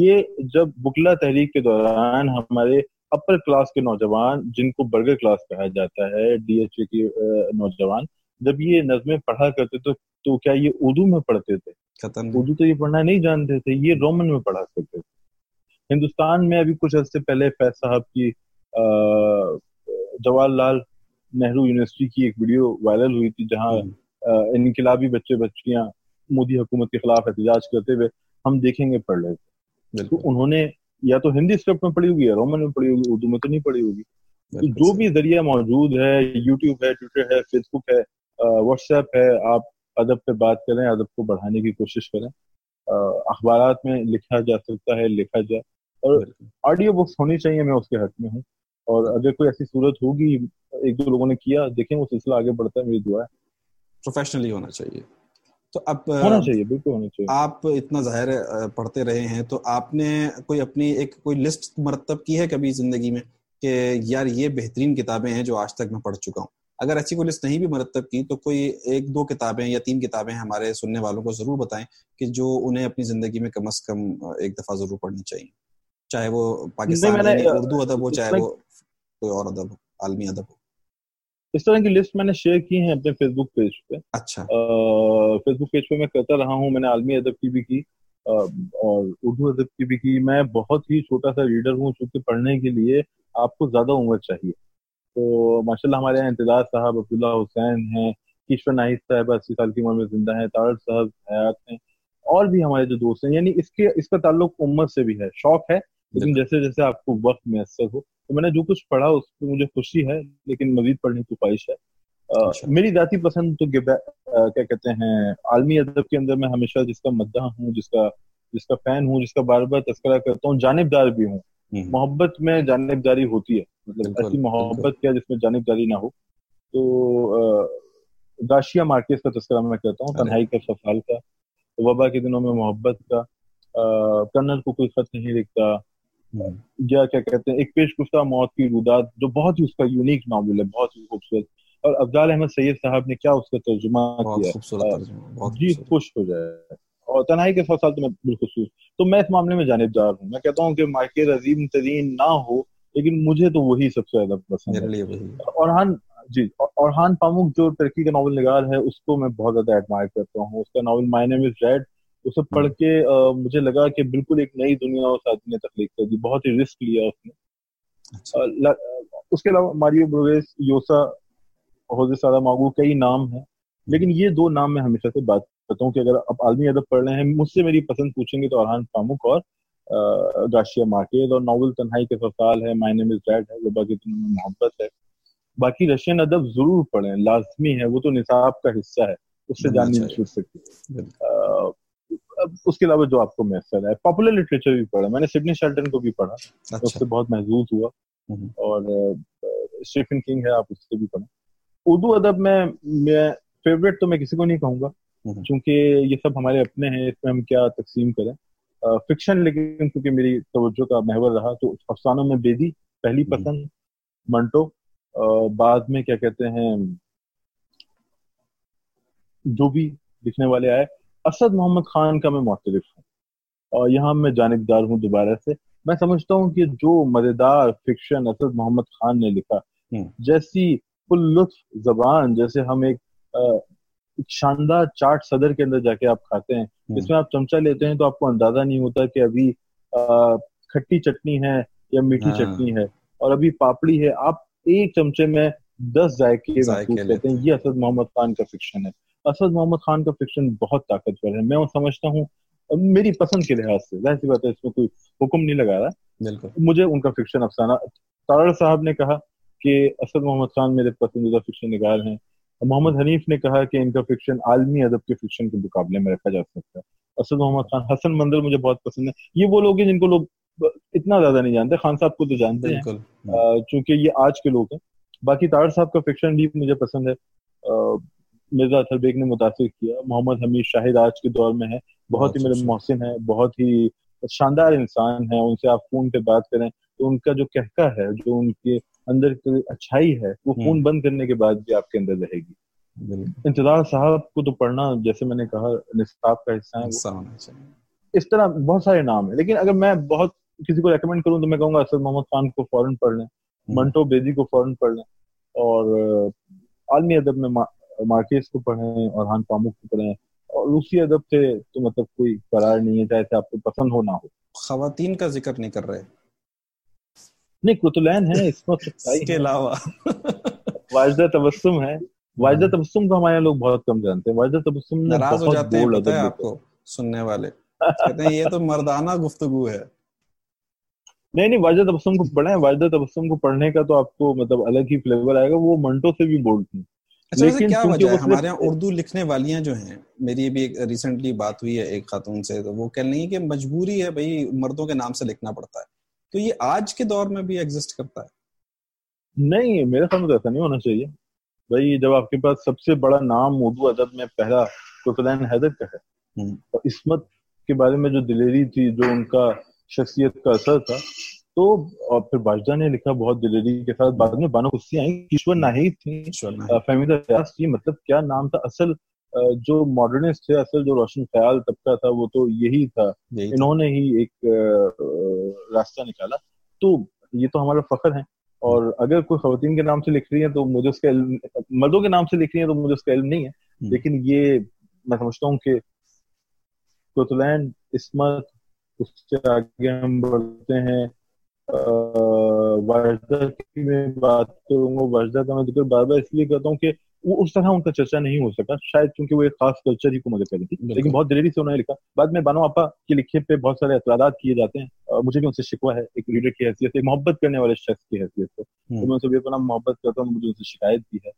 یہ جب بکلا تحریک کے دوران ہمارے اپر کلاس کے نوجوان, جن کو برگر کلاس کہا جاتا ہے, ڈی ایچ اے کے نوجوان, جب یہ نظمیں پڑھا کرتے تو تو کیا یہ اردو میں پڑھتے تھے؟ اردو تو یہ پڑھنا نہیں جانتے تھے, یہ رومن میں پڑھا کرتے تھے. ہندوستان میں ابھی کچھ عرصے پہلے فیض صاحب کی جواہر لال نہرو یونیورسٹی کی ایک ویڈیو وائرل ہوئی تھی, جہاں انقلابی بچے بچیاں مودی حکومت کے خلاف احتجاج کرتے ہوئے ہم دیکھیں گے پڑھ رہے تھے. انہوں نے یا تو ہندی اسکرپٹ میں پڑھی ہوگی, یا رومن میں پڑھی ہوگی, اردو میں تو نہیں پڑھی ہوگی. جو بھی ذریعہ موجود ہے, یوٹیوب ہے, ٹویٹر ہے, فیس بک ہے, واٹس ایپ ہے, آپ ادب پہ بات کریں, ادب کو بڑھانے کی کوشش کریں. اخبارات میں لکھا جا سکتا ہے, لکھا جائے, اور آڈیو بکس ہونی چاہیے, میں اس کے حق میں ہوں. اور اگر کوئی ایسی صورت ہوگی, ایک دو لوگوں نے کیا, دیکھیں وہ سلسلہ آگے بڑھتا ہے, میری دعا ہے. پروفیشنلی ہونا چاہیے. تو اب آپ اتنا ظاہر پڑھتے رہے ہیں, تو آپ نے کوئی اپنی ایک کوئی لسٹ مرتب کی ہے کبھی زندگی میں کہ یار یہ بہترین کتابیں ہیں جو آج تک میں پڑھ چکا ہوں؟ اگر ایسی کوئی لسٹ نہیں بھی مرتب کی تو کوئی ایک دو کتابیں یا تین کتابیں ہمارے سننے والوں کو ضرور بتائیں کہ جو انہیں اپنی زندگی میں کم از کم ایک دفعہ ضرور پڑھنی چاہیے, چاہے وہ پاکستانی اردو ادب ہو, چاہے وہ کوئی اور ادب ہو, عالمی ادب ہو. اس طرح کی لسٹ میں نے شیئر کی ہیں اپنے فیس بک پیج پہ. اچھا, فیس بک پیج پہ میں کرتا رہا ہوں. میں نے عالمی ادب کی بھی کی, اور اردو ادب کی بھی کی. میں بہت ہی چھوٹا سا ریڈر ہوں، چونکہ پڑھنے کے لیے آپ کو زیادہ عمر چاہیے. تو ماشاء اللہ ہمارے یہاں انتظار صاحب، عبداللہ حسین ہیں، کشور ناہید صاحب اسی سال کی عمر میں زندہ ہیں، تارڑ صاحب حیات ہیں، اور بھی ہمارے جو دوست ہیں. یعنی اس کے اس کا تعلق عمر سے بھی ہے، شوق ہے، لیکن جیسے جیسے آپ کو وقت میسر ہو. تو میں نے جو کچھ پڑھا اس پہ مجھے خوشی ہے، لیکن مزید پڑھنے کی خواہش ہے. میری ذاتی پسند تو کیا کہتے ہیں عالمی ادب کے اندر میں ہمیشہ جس کا مداح ہوں، جس کا جس کا فین ہوں، جس کا بار بار تذکرہ کرتا ہوں، جانبدار بھی ہوں. محبت میں جانبداری ہوتی ہے، مطلب ایسی محبت کیا جس میں جانبداری نہ ہو. تو گارشیا مارکیز کا تذکرہ میں کرتا ہوں، تنہائی کا سفال کا، وبا کے دنوں میں محبت کا، کرنل کو کوئی خط نہیں لکھتا، یا کیا کہتے ہیں ایک پیش گفتہ موت کی روداد، جو بہت ہی اس کا یونیک ناول ہے، بہت ہی خوبصورت. اور ابدال احمد سید صاحب نے کیا اس کا ترجمہ کیا، جی خوش ہو جائے. اور تنہائی کے سو سال تو میں بالخصوص، تو میں اس معاملے میں جانبدار ہوں. میں کہتا ہوں کہ مارکیز عظیم ترین نہ ہو، لیکن مجھے تو وہی سب سے زیادہ پسند ہے. اورحان جی اورحان پاموک جو ترکی کا ناول نگار ہے، اس کو میں بہت زیادہ ایڈمائر کرتا ہوں. اس کا novel my name is read, اسے پڑھ کے مجھے لگا کہ بالکل ایک نئی دنیا اس آدمی نے تخلیق کر دی، بہت ہی رسک لیا اس نے. اس کے علاوہ ماریو برویس، یوسا، حوض سارا ماگو، کئی نام ہیں، لیکن یہ دو نام میں ہمیشہ سے بات کرتا ہوں کہ اگر آپ عالمی ادب پڑھ رہے ہیں، مجھ سے میری پسند پوچھیں گے تو اورحان پاموک اور گارشیا مارکیز. اور ناول تنہائی کے سفال ہے، مائی نیم از ریڈ ہے، وبا کے دنوں میں محبت ہے. باقی رشین ادب ضرور پڑھیں، لازمی ہے، وہ تو نصاب کا حصہ ہے، اس سے جان نہیں چھوٹ سکتی. اس کے علاوہ جو آپ کو میسر ہے، پاپولر لٹریچر بھی پڑھا. میں نے سڈنی شیلٹن کو بھی پڑھا، اس سے بہت محظوظ ہوا. اور اسٹیفن کنگ ہے، آپ اس سے بھی پڑھیں. اردو ادب میں میں فیوریٹ تو میں کسی کو نہیں کہوں گا، چونکہ یہ سب ہمارے اپنے ہیں، اس میں ہم کیا تقسیم کریں. فکشن لیکن کیونکہ میری توجہ کا محور رہا، تو افسانوں میں بیدی پہلی پسند، منٹو، بعد میں کیا کہتے ہیں جو بھی لکھنے والے آئے. اسد محمد خان کا میں مختلف ہوں، اور یہاں میں جانبدار ہوں دوبارہ سے. میں سمجھتا ہوں کہ جو مزیدار فکشن اسد محمد خان نے لکھا، جیسی پل لطف زبان، جیسے ہم ایک شاندار چاٹ صدر کے اندر جا کے آپ کھاتے ہیں، اس میں آپ چمچہ لیتے ہیں تو آپ کو اندازہ نہیں ہوتا کہ ابھی کھٹی چٹنی ہے یا میٹھی چٹنی ہے، اور ابھی پاپڑی ہے. آپ ایک چمچے میں دس ذائقے لیتے ہیں. یہ اسد محمد خان کا فکشن ہے. اسد محمد خان کا فکشن بہت طاقتور ہے، میں وہ سمجھتا ہوں، میری پسند کے لحاظ سے. ظاہر سی بات ہے، اس میں کوئی حکم نہیں لگا رہا. بالکل مجھے ان کا فکشن افسانہ. تارڑ صاحب نے کہا کہ اسد محمد خان میرے پسندیدہ فکشن نگار ہیں. محمد حنیف نے کہا کہ ان کا فکشن عالمی ادب کے فکشن کے مقابلے میں رکھا جا سکتا ہے. اسد محمد خان، حسن مندر مجھے بہت پسند ہے. یہ وہ لوگ ہیں جن کو لوگ اتنا زیادہ نہیں جانتے. خان صاحب کو تو جانتے ہیں چونکہ یہ آج کے لوگ ہیں. باقی تارڑ صاحب کا فکشن بھی مجھے پسند ہے. مرزا اطہر بیگ نے متاثر کیا. محمد حمید شاہد آج کے دور میں ہے، بہت ہی میرے محسن ہے، بہت ہی شاندار انسان ہے. ان سے آپ فون پہ بات کریں تو ان کا جو کہکا ہے، جو ان کے اندر اچھائی ہے، وہ فون بند کرنے کے بعد بھی آپ کے اندر رہے گی. انتظار صاحب کو تو پڑھنا، جیسے میں نے کہا، نصاب کا حصہ ہے. اس طرح بہت سارے نام ہیں، لیکن اگر میں بہت کسی کو ریکمینڈ کروں تو میں کہوں گا اسد محمد خان کو فوراً پڑھ لیں، منٹو بیدی کو فوراً پڑھ لیں، اور عالمی ادب میں مارکیز کو پڑھیں، اورحان پاموک کو پڑھیں. اور روسی ادب سے تو مطلب کوئی قرار نہیں ہے، چاہے آپ کو پسند ہو نہ ہو. خواتین کا ذکر نہیں کر رہے؟ نہیں، قطلین ہے اس وقت، اس کے علاوہ واجدہ تبسم ہے. واجدہ تبسم کو ہمارے لوگ بہت کم جانتے ہیں. واجدہ تبسم ناراض ہو جاتے ہیں آپ کو سننے والے، کہتے ہیں یہ تو مردانہ گفتگو ہے. نہیں نہیں، واجدہ تبسم کو پڑھیں. واجدہ تبسم کو پڑھنے کا تو آپ کو مطلب الگ ہی فلیور آئے گا. وہ منٹو سے بھی بولتی ہیں. اچھا، کیا وجہ ہے ہمارے یہاں اردو لکھنے والیاں جو ہیں، میری بھی ایک ریسنٹلی بات ہوئی ہے ایک خاتون سے، تو وہ کہہ رہی ہیں کہ مجبوری ہے بھائی، مردوں کے نام سے لکھنا پڑتا ہے. تو یہ آج کے دور میں بھی ایگزسٹ کرتا ہے؟ نہیں، میرے خیال میں ایسا نہیں ہونا چاہیے. بھائی جب آپ کے پاس سب سے بڑا نام اردو ادب میں پہلا قطلین حیدر کا ہے، اور عصمت کے بارے میں جو دلیری تھی، جو ان کا شخصیت کا اثر تھا، تو اور پھر واجدہ نے لکھا بہت دلیری کے ساتھ. بعد میں بانو قدسی آئیں، کشور ناہید تھیں، فہمیدہ ریاض تھی. مطلب کیا نام تھا. اصل جو ماڈرنسٹ تھے، اصل جو روشن خیال طبقہ تھا، وہ تو یہی تھا. انہوں نے ہی ایک راستہ نکالا. تو یہ تو ہمارا فخر ہے. اور اگر کوئی خواتین کے نام سے لکھ رہی ہیں تو مجھے اس کا علم، مردوں کے نام سے لکھ رہی ہیں تو مجھے اس کا علم نہیں ہے. لیکن یہ میں سمجھتا ہوں کہ کوتلینڈ عصمت، اس سے آگے ہم بڑھتے ہیں واجدہ کی میں بات کروں گا. واجدہ کا میں ذکر بار بار اس لیے کرتا ہوں کہ وہ اس طرح ان کا چرچا نہیں ہو سکا شاید کیونکہ وہ ایک خاص کلچر ہی کو مدد کرتی تھی، لیکن بہت دلیری سے انہوں نے لکھا. بعد میں بانو آپا کے لکھے پہ بہت سارے اعتراضات کیے جاتے ہیں، مجھے بھی ان سے شکوہ ہے ایک ریڈر کی حیثیت سے، ایک محبت کرنے والے شخص کی حیثیت سے. میں ان سے بھی اپنا محبت کرتا ہوں، مجھے ان سے شکایت بھی ہے.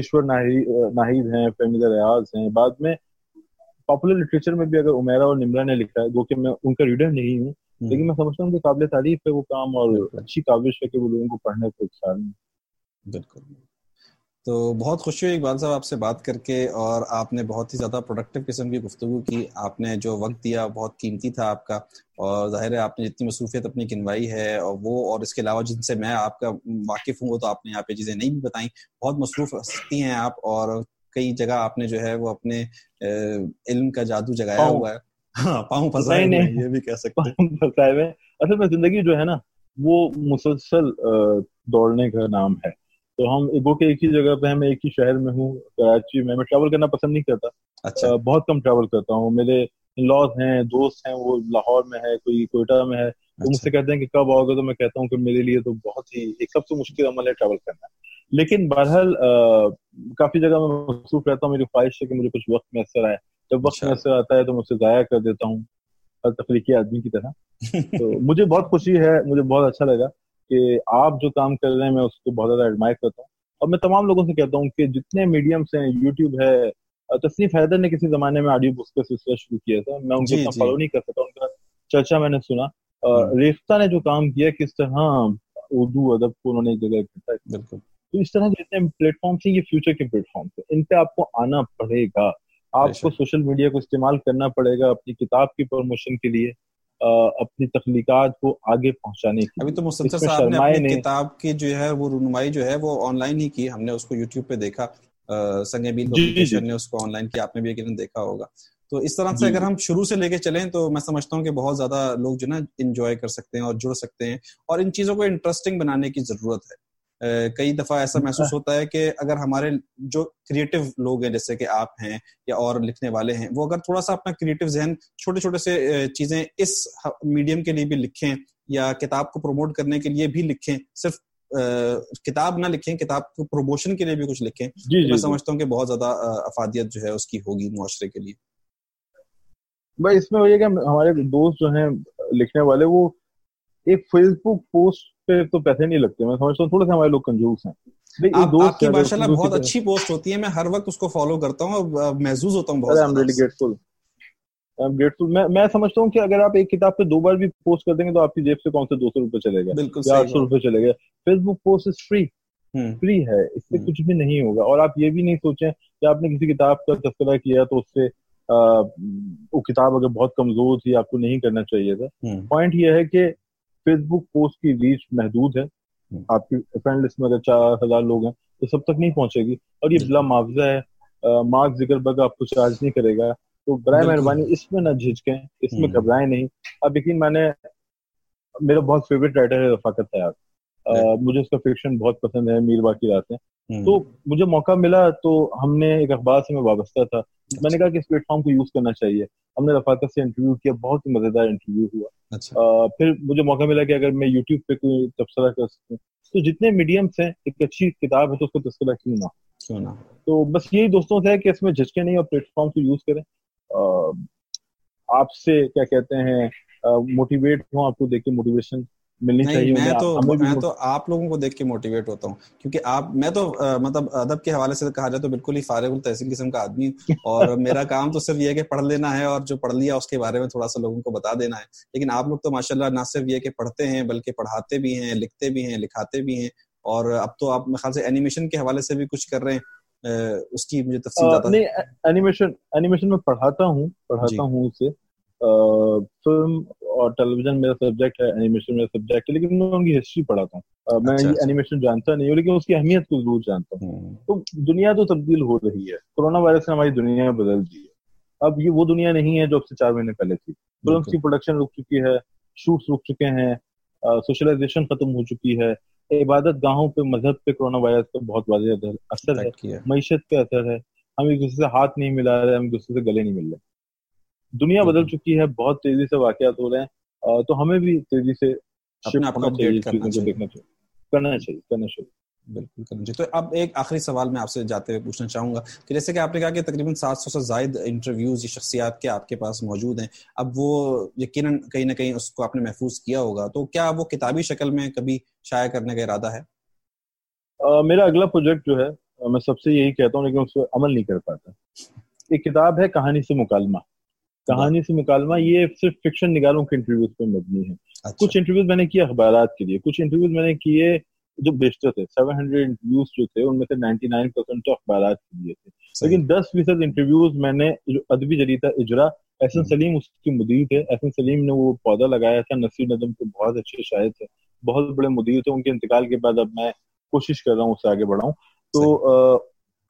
کشور ناہید ہیں، فہمیدہ ریاض ہیں. بعد میں پاپولر لٹریچر میں بھی اگر عمیرہ اور نمرہ نے لکھا ہے، جو کہ میں ان کا ریڈر نہیں ہوں لیکن میں سمجھتا ہوں کہ قابل تعریف ہے وہ کام، اور اچھی کاوش ہے کہ وہ لوگوں کو پڑھنے کو اکسار. بالکل، تو بہت خوشی ہوئی اقبال صاحب آپ سے بات کر کے، اور آپ نے بہت ہی زیادہ پروڈکٹیو قسم کی گفتگو کی. آپ نے جو وقت دیا بہت قیمتی تھا آپ کا، اور ظاہر ہے آپ نے جتنی مصروفیت اپنی گنوائی ہے اور وہ اور اس کے علاوہ جن سے میں آپ کا واقف ہوں وہ تو آپ نے یہاں پہ چیزیں نہیں بھی بتائیں. بہت مصروف ہستی ہیں آپ، اور کئی جگہ آپ نے جو ہے وہ اپنے علم کا جادو جگایا ہوا ہے. ہاں، پاؤں پھنسائے میں، یہ بھی کہہ سکتے ہیں، پھنسائے میں. اصل میں زندگی جو ہے نا وہ مسلسل دوڑنے کا نام ہے. تو ہم گو کہ ایک ہی جگہ پہ، میں ایک ہی شہر میں ہوں کراچی میں. میں ٹریول کرنا پسند نہیں کرتا، بہت کم ٹریول کرتا ہوں. میرے لاز ہیں، دوست ہیں، وہ لاہور میں ہے، کوئی کوئٹہ میں ہے. وہ مجھ سے کہتے ہیں کہ کب آؤ گے، تو میں کہتا ہوں کہ میرے لیے تو بہت ہی ایک سب سے مشکل عمل ہے ٹریول کرنا. لیکن بہرحال کافی جگہ میں مصروف رہتا ہوں. میری خواہش ہے کہ مجھے کچھ وقت میسر آئے، جب وقت میسر آتا ہے تو میں اسے ضائع کر دیتا ہوں ہر تخلیقی آدمی کی طرح. تو مجھے بہت خوشی ہے، مجھے بہت اچھا لگا کہ آپ جو کام کر رہے ہیں میں اس کو بہت زیادہ ایڈمائر کرتا ہوں. اور میں تمام لوگوں سے کہتا ہوں کہ جتنے میڈیمس ہیں، یوٹیوب ہے، تصنیف حیدر نے کسی زمانے میں آڈیو بکس کا سلسلہ شروع کیا تھا، میں ان کو اتنا فالو نہیں کر سکا، ان کا چرچا میں نے سنا. ریختہ نے جو کام کیا کس طرح اردو ادب کو انہوں نے ایک جگہ اکٹھا کیا، بالکل. تو اس طرح جتنے پلیٹ فارمس ہیں یہ فیوچر کے پلیٹ فارمس ہیں، ان پہ آپ کو آنا پڑے گا. آپ کو سوشل میڈیا کو استعمال کرنا پڑے گا اپنی کتاب کی پروموشن کے لیے، اپنی تخلیقات کو آگے پہنچانے کے لیے. ابھی تو مستنصر صاحب نے اپنی کتاب کی جو ہے وہ رونمائی جو ہے وہ آن لائن ہی کی، ہم نے اس کو یوٹیوب پہ دیکھا، سنگ بیل پبلیکیشن نے اس کو آن لائن کیا، آپ نے بھی یقیناً دیکھا ہوگا. تو اس طرح سے اگر ہم شروع سے لے کے چلیں تو میں سمجھتا ہوں کہ بہت زیادہ لوگ جو نا انجوائے کر سکتے ہیں اور جڑ سکتے ہیں، اور ان چیزوں کو انٹرسٹنگ بنانے کی ضرورت ہے. کئی دفعہ ایسا محسوس ہوتا ہے کہ اگر ہمارے جو کریٹو لوگ ہیں جیسے کہ آپ ہیں یا اور لکھنے والے ہیں، وہ اگر تھوڑا سا اپنا کریٹو ذہن چھوٹے چھوٹے سے چیزیں اس میڈیم کے لیے بھی لکھیں یا کتاب کو پروموٹ کرنے کے لیے بھی لکھیں، صرف کتاب نہ لکھیں، کتاب کو پروموشن کے لیے بھی کچھ لکھیں، میں سمجھتا ہوں کہ بہت زیادہ افادیت جو ہے اس کی ہوگی معاشرے کے لیے. بھائی اس میں ہوئے کہ ہمارے دوست جو ہیں لکھنے والے، وہ ایک فیس بک پوسٹ پہ تو پیسے نہیں لگتے، میں سمجھتا ہوں تھوڑے سے ہمارے لوگ کنجوس ہیں. آپ کی ماشاء اللہ بہت اچھی پوسٹ ہوتی ہے، میں ہر وقت اس کو فالو کرتا ہوں اور محظوظ ہوتا ہوں بہت. I'm really grateful. I'm grateful. میں میں سمجھتا ہوں کہ اگر آپ ایک کتاب پہ دو بار بھی پوسٹ کر دیں گے تو آپ کی جیب سے کون سے دو سو روپے چلے گا، بالکل آٹھ سو روپے چلے گا. Facebook post is free free ہے، اس سے کچھ بھی نہیں ہوگا. اور آپ یہ بھی نہیں سوچیں کہ آپ نے کسی کتاب کا تذکرہ کیا تو اس سے وہ کتاب اگر بہت کمزور تھی آپ کو نہیں کرنا چاہیے تھا. پوائنٹ یہ ہے کہ فیس بک پوسٹ کی ریچ محدود ہے، آپ کی فرینڈ لسٹ میں اگر چار ہزار لوگ ہیں تو سب تک نہیں پہنچے گی، اور یہ بلا معاوضہ ہے، مارک زکربرگ آپ کو چارج نہیں کرے گا. تو برائے مہربانی اس میں نہ جھجکیں، اس میں گھبرائیں نہیں. اب یقین میں نے، میرا بہت فیوریٹ رائٹر ہے رفاقت ہے آپ، مجھے اس کا فکشن بہت پسند ہے، میر باقی راتیں. تو مجھے موقع ملا تو ہم نے ایک اخبار سے میں وابستہ تھا، میں نے کہا کہ اس پلیٹ فارم کو یوز کرنا چاہیے. ہم نے رفاقت سے انٹرویو کیا، بہت ہی مزیدار انٹرویو ہوا. پھر مجھے موقع ملا کہ اگر میں یوٹیوب پہ کوئی تبصرہ کر سکوں. تو جتنے میڈیمس ہیں، ایک اچھی کتاب ہے تو اس کو تبصرہ کیوں نہ. تو بس یہی دوستوں سے ہے کہ اس میں جھجکیں نہیں اور پلیٹ فارم کو یوز کریں. آپ سے کیا کہتے ہیں موٹیویٹ ہوں، آپ کو دیکھ کے موٹیویشن ملنی چاہیے. میں تو میں تو آپ لوگوں کو دیکھ کے موٹیویٹ ہوتا ہوں، کیونکہ آپ میں تو مطلب ادب کے حوالے سے کہا جائے تو بالکل ہی فارغ التحصیل قسم کا آدمی، اور میرا کام تو صرف یہ ہے کہ پڑھ لینا ہے اور جو پڑھ لیا اس کے بارے میں تھوڑا سا لوگوں کو بتا دینا ہے. لیکن آپ لوگ تو ماشاء اللہ نہ صرف یہ کہ پڑھتے ہیں بلکہ پڑھاتے بھی ہیں، لکھتے بھی ہیں، لکھاتے بھی ہیں، اور اب تو آپ میرے خیال سے اینیمیشن کے حوالے سے بھی کچھ کر رہے ہیں. اس کی مجھے تفصیل نہیں، اینیمیشن اینیمیشن میں پڑھاتا ہوں پڑھاتا ہوں اسے. فلم اور ٹیلی ویژن میرا سبجیکٹ ہے، اینیمیشن میرا سبجیکٹ ہے، لیکن میں ان کی ہسٹری پڑھاتا ہوں. میں یہ اینیمیشن جانتا نہیں ہوں لیکن اس کی اہمیت کو ضرور جانتا ہوں. تو دنیا تو تبدیل ہو رہی ہے، کورونا وائرس نے ہماری دنیا بدل دی ہے. اب یہ وہ دنیا نہیں ہے جو اب سے چار مہینے پہلے تھی. فلمس کی پروڈکشن رک چکی ہے، شوٹس رک چکے ہیں، سوشلائزیشن ختم ہو چکی ہے، عبادت گاہوں پہ، مذہب پہ کورونا وائرس کا بہت واضح اثر ہے، معیشت پہ اثر ہے. ہم ایک دوسرے سے ہاتھ نہیں ملا رہے، ہم ایک دوسرے سے گلے نہیں مل رہے. دنیا بدل چکی ہے, بہت تیزی سے واقعات ہو رہے ہیں, تو ہمیں بھی تیزی سے کرنا چاہیے کرنا چاہیے بالکل کرنا چاہیے. تو اب ایک آخری سوال میں آپ سے جاتے ہوئے پوچھنا چاہوں گا کہ جیسے کہ آپ نے کہا کہ تقریباً سات سو سے زائد انٹرویوز یہ شخصیات کے آپ کے پاس موجود ہیں, اب وہ یقیناً کہیں نہ کہیں اس کو آپ نے محفوظ کیا ہوگا, تو کیا وہ کتابی شکل میں کبھی شائع کرنے کا ارادہ ہے؟ میرا اگلا پروجیکٹ جو ہے, میں سب سے یہی کہتا ہوں لیکن اس پہ عمل نہیں کر پاتا, ایک کتاب ہے کہانی سے مکالمہ. کہانی سے مکالمہ یہ صرف فکشن نگاروں کے انٹرویوز پہ مبنی ہے. کچھ انٹرویوز میں نے کیے اخبارات کے لیے, کچھ انٹرویوز میں نے کیے جو بیشتر تھے, سیون ہنڈریڈ انٹرویوز جو تھے ان میں سے نائنٹی نائن پرسینٹ تو اخبارات کے لیے تھے, لیکن دس فیصد انٹرویوز میں نے جو ادبی جریدہ اجرا, احسن سلیم اس کی مدیر تھے, احسن سلیم نے وہ پودا لگایا تھا, نثر نظم کے بہت اچھے شاعر تھے, بہت بڑے مدیر تھے, ان کے انتقال کے بعد اب میں کوشش کر رہا ہوں اس سے آگے بڑھاؤں, تو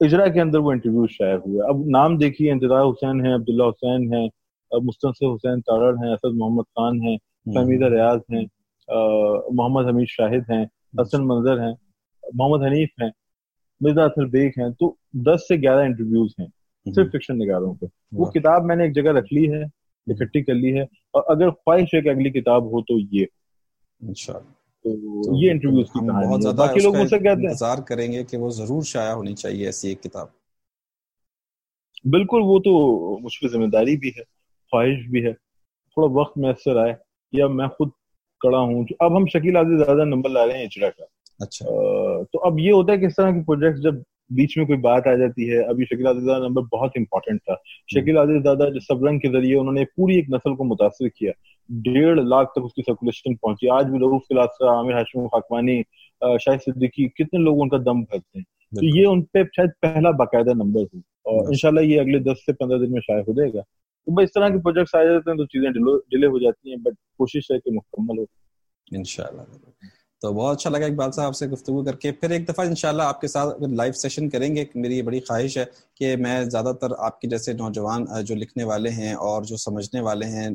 اجرا کے اندر وہ انٹرویو شائع ہوئے. اب نام دیکھیے, انتظار حسین ہیں, عبداللہ حسین ہیں, مستنصر حسین تارڑ ہیں, اسد محمد خان ہیں, فہمیدہ ریاض ہیں, محمد حمید شاہد ہیں, احسن منظر ہیں, محمد حنیف ہیں, مرزا اطہر بیگ ہیں. تو دس سے گیارہ انٹرویوز ہیں صرف فکشن نگاروں کے. وہ کتاب میں نے ایک جگہ رکھ لی ہے, اکٹھی کر لی ہے, اور اگر خواہش ہے کہ اگلی کتاب ہو تو یہ انشاءاللہ. تو یہ انٹرویوز کی کہانی ہے, بہت زیادہ باقی لوگ مجھ سے کہتے ہیں انتظار کریں گے کہ وہ ضرور شائع ہونی چاہیے ایسی ایک کتاب. بالکل, وہ تو مجھ پہ ذمہ داری بھی ہے, خواہش بھی ہے, تھوڑا وقت میسر آئے یا میں خود کڑا ہوں. اب ہم شکیل عزیز زیادہ نمبر لا رہے ہیں اجرا کا, اچھا تو اب یہ ہوتا ہے کہ اس طرح کے پروجیکٹ جب بیچ میں کوئی بات آ جاتی ہے. ابھی شکیل عزیز زادہ نمبر بہت امپورٹنٹ تھا. شکیل عزیز زادہ جو سب رنگ کے ذریعے انہوں نے پوری ایک نسل کو متاثر کیا, ڈیڑھ لاکھ تک اس کی سرکولیشن پہنچی. آج بھی لوگ خلاصہ عامر ہاشم خاکوانی, شاہد صدیقی, کتنے لوگ ان کا دم کرتے ہیں. تو یہ ان پہ شاید پہلا باقاعدہ نمبر ہو, اور ان شاء اللہ یہ اگلے دس سے پندرہ دن میں شائع ہو جائے گا. تو بھائی اس طرح کے پروجیکٹس آ جاتے ہیں تو چیزیں ڈیلے ہو جاتی ہیں, بٹ کوشش ہے کہ مکمل ہو ان شاء اللہ. تو بہت اچھا لگا اقبال صاحب سے گفتگو کر کے. پھر ایک دفعہ انشاءاللہ آپ کے ساتھ لائیو سیشن کریں گے. میری یہ بڑی خواہش ہے کہ میں زیادہ تر آپ کے جیسے نوجوان جو لکھنے والے ہیں اور جو سمجھنے والے ہیں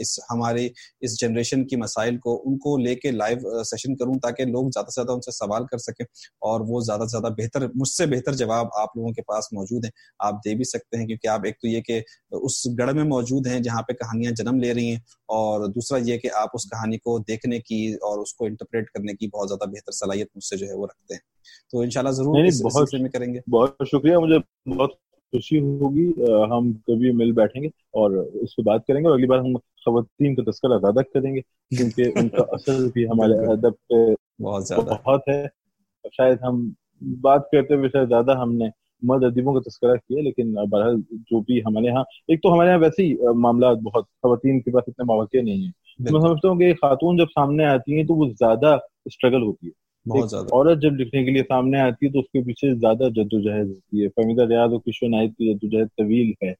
اس ہماری اس جنریشن کی مسائل کو, ان کو لے کے لائیو سیشن کروں تاکہ لوگ زیادہ سے زیادہ ان سے سوال کر سکیں اور وہ زیادہ سے زیادہ بہتر, مجھ سے بہتر جواب آپ لوگوں کے پاس موجود ہیں, آپ دے بھی سکتے ہیں. کیونکہ آپ ایک تو یہ کہ اس گڑھ میں موجود ہیں جہاں پہ کہانیاں جنم لے رہی ہیں, اور دوسرا یہ کہ آپ اس کہانی کو دیکھنے کی اور اس کو انٹرپریٹ نے کی بہت زیادہ بہتر صلاحیت مجھ سے جو ہے وہ رکھتے ہیں. تو انشاءاللہ ضرور اس سلسلے میں کریں گے. بہت شکریہ, مجھے بہت خوشی ہوگی. ہم کبھی مل بیٹھیں گے اور اس پہ بات کریں گے, اور اگلی بار ہم خواتین کا تذکرہ زیادہ کریں گے کیونکہ ان کا اثر بھی ہمارے ادب پہ بہت زیادہ بہت ہے. شاید ہم بات کرتے ہوئے شاید زیادہ ہم نے مرد ادیبوں کا تذکرہ کیا, لیکن بہرحال جو بھی ہمارے ہاں, ایک تو ہمارے ہاں ویسے ہی معاملات بہت, خواتین کے پاس اتنے مواقع نہیں ہیں. میں سمجھتا ہوں کہ خاتون جب سامنے آتی ہیں تو وہ زیادہ اسٹرگل ہوتی ہے, بہت زیادہ. عورت جب لکھنے کے لیے سامنے آتی ہے تو اس کے پیچھے زیادہ جدوجہد ہوتی ہے. فہمیدہ ریاض اور کشور ناہید کی جدوجہد طویل ہے,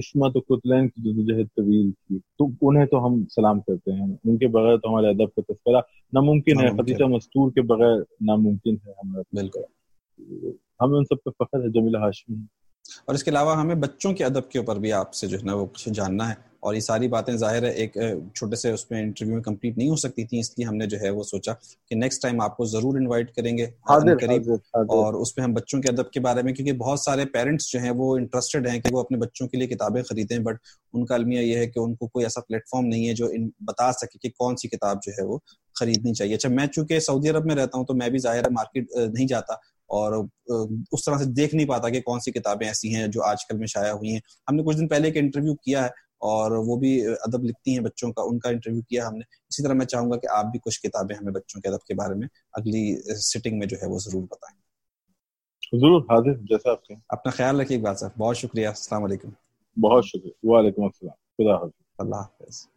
عصمت اور قطلین کی جدوجہد طویل تھی, تو انہیں تو ہم سلام کرتے ہیں. ان کے بغیر تو ہمارے ادب کا تذکرہ ناممکن ہے, خدیجہ مستور کے بغیر ناممکن ہے ہمارا تذکرہ. ہمیں ان سب پہ فخر ہے, جمیلہ ہاشمی. اور اس کے علاوہ ہمیں بچوں کے ادب کے اوپر بھی آپ سے جو ہے نا وہ جاننا ہے, اور یہ ساری باتیں ظاہر ہے ایک چھوٹے سے اس میں انٹرویو میں کمپلیٹ نہیں ہو سکتی تھیں, اس لیے ہم نے جو ہے وہ سوچا کہ نیکسٹ ٹائم آپ کو ضرور انوائٹ کریں گے قریب, اور اس میں ہم بچوں کے ادب کے بارے میں, کیونکہ بہت سارے پیرنٹس جو ہیں وہ انٹرسٹڈ ہیں کہ وہ اپنے بچوں کے لیے کتابیں خریدیں, بٹ ان کا المیہ یہ ہے کہ ان کو کوئی ایسا پلیٹ فارم نہیں ہے جو بتا سکے کہ کون سی کتاب جو ہے وہ خریدنی چاہیے. اچھا, میں چونکہ سعودی عرب میں رہتا ہوں تو میں بھی ظاہر ہے مارکیٹ نہیں جاتا اور اس طرح سے دیکھ نہیں پاتا کہ کون سی کتابیں ایسی ہیں جو آج کل میں شائع ہوئی ہیں. ہم نے کچھ دن پہلے ایک انٹرویو کیا ہے, اور وہ بھی ادب لکھتی ہیں بچوں کا, ان کا انٹرویو کیا ہم نے. اسی طرح میں چاہوں گا کہ آپ بھی کچھ کتابیں ہمیں بچوں کے ادب کے بارے میں اگلی سیٹنگ میں جو ہے وہ ضرور بتائیں. ضرور, حاضر, جیسا آپ کے. اپنا خیال رکھیے اقبال صاحب, بہت شکریہ. السلام علیکم. بہت شکریہ. وعلیکم السلام. خدا حافظ. اللہ حافظ.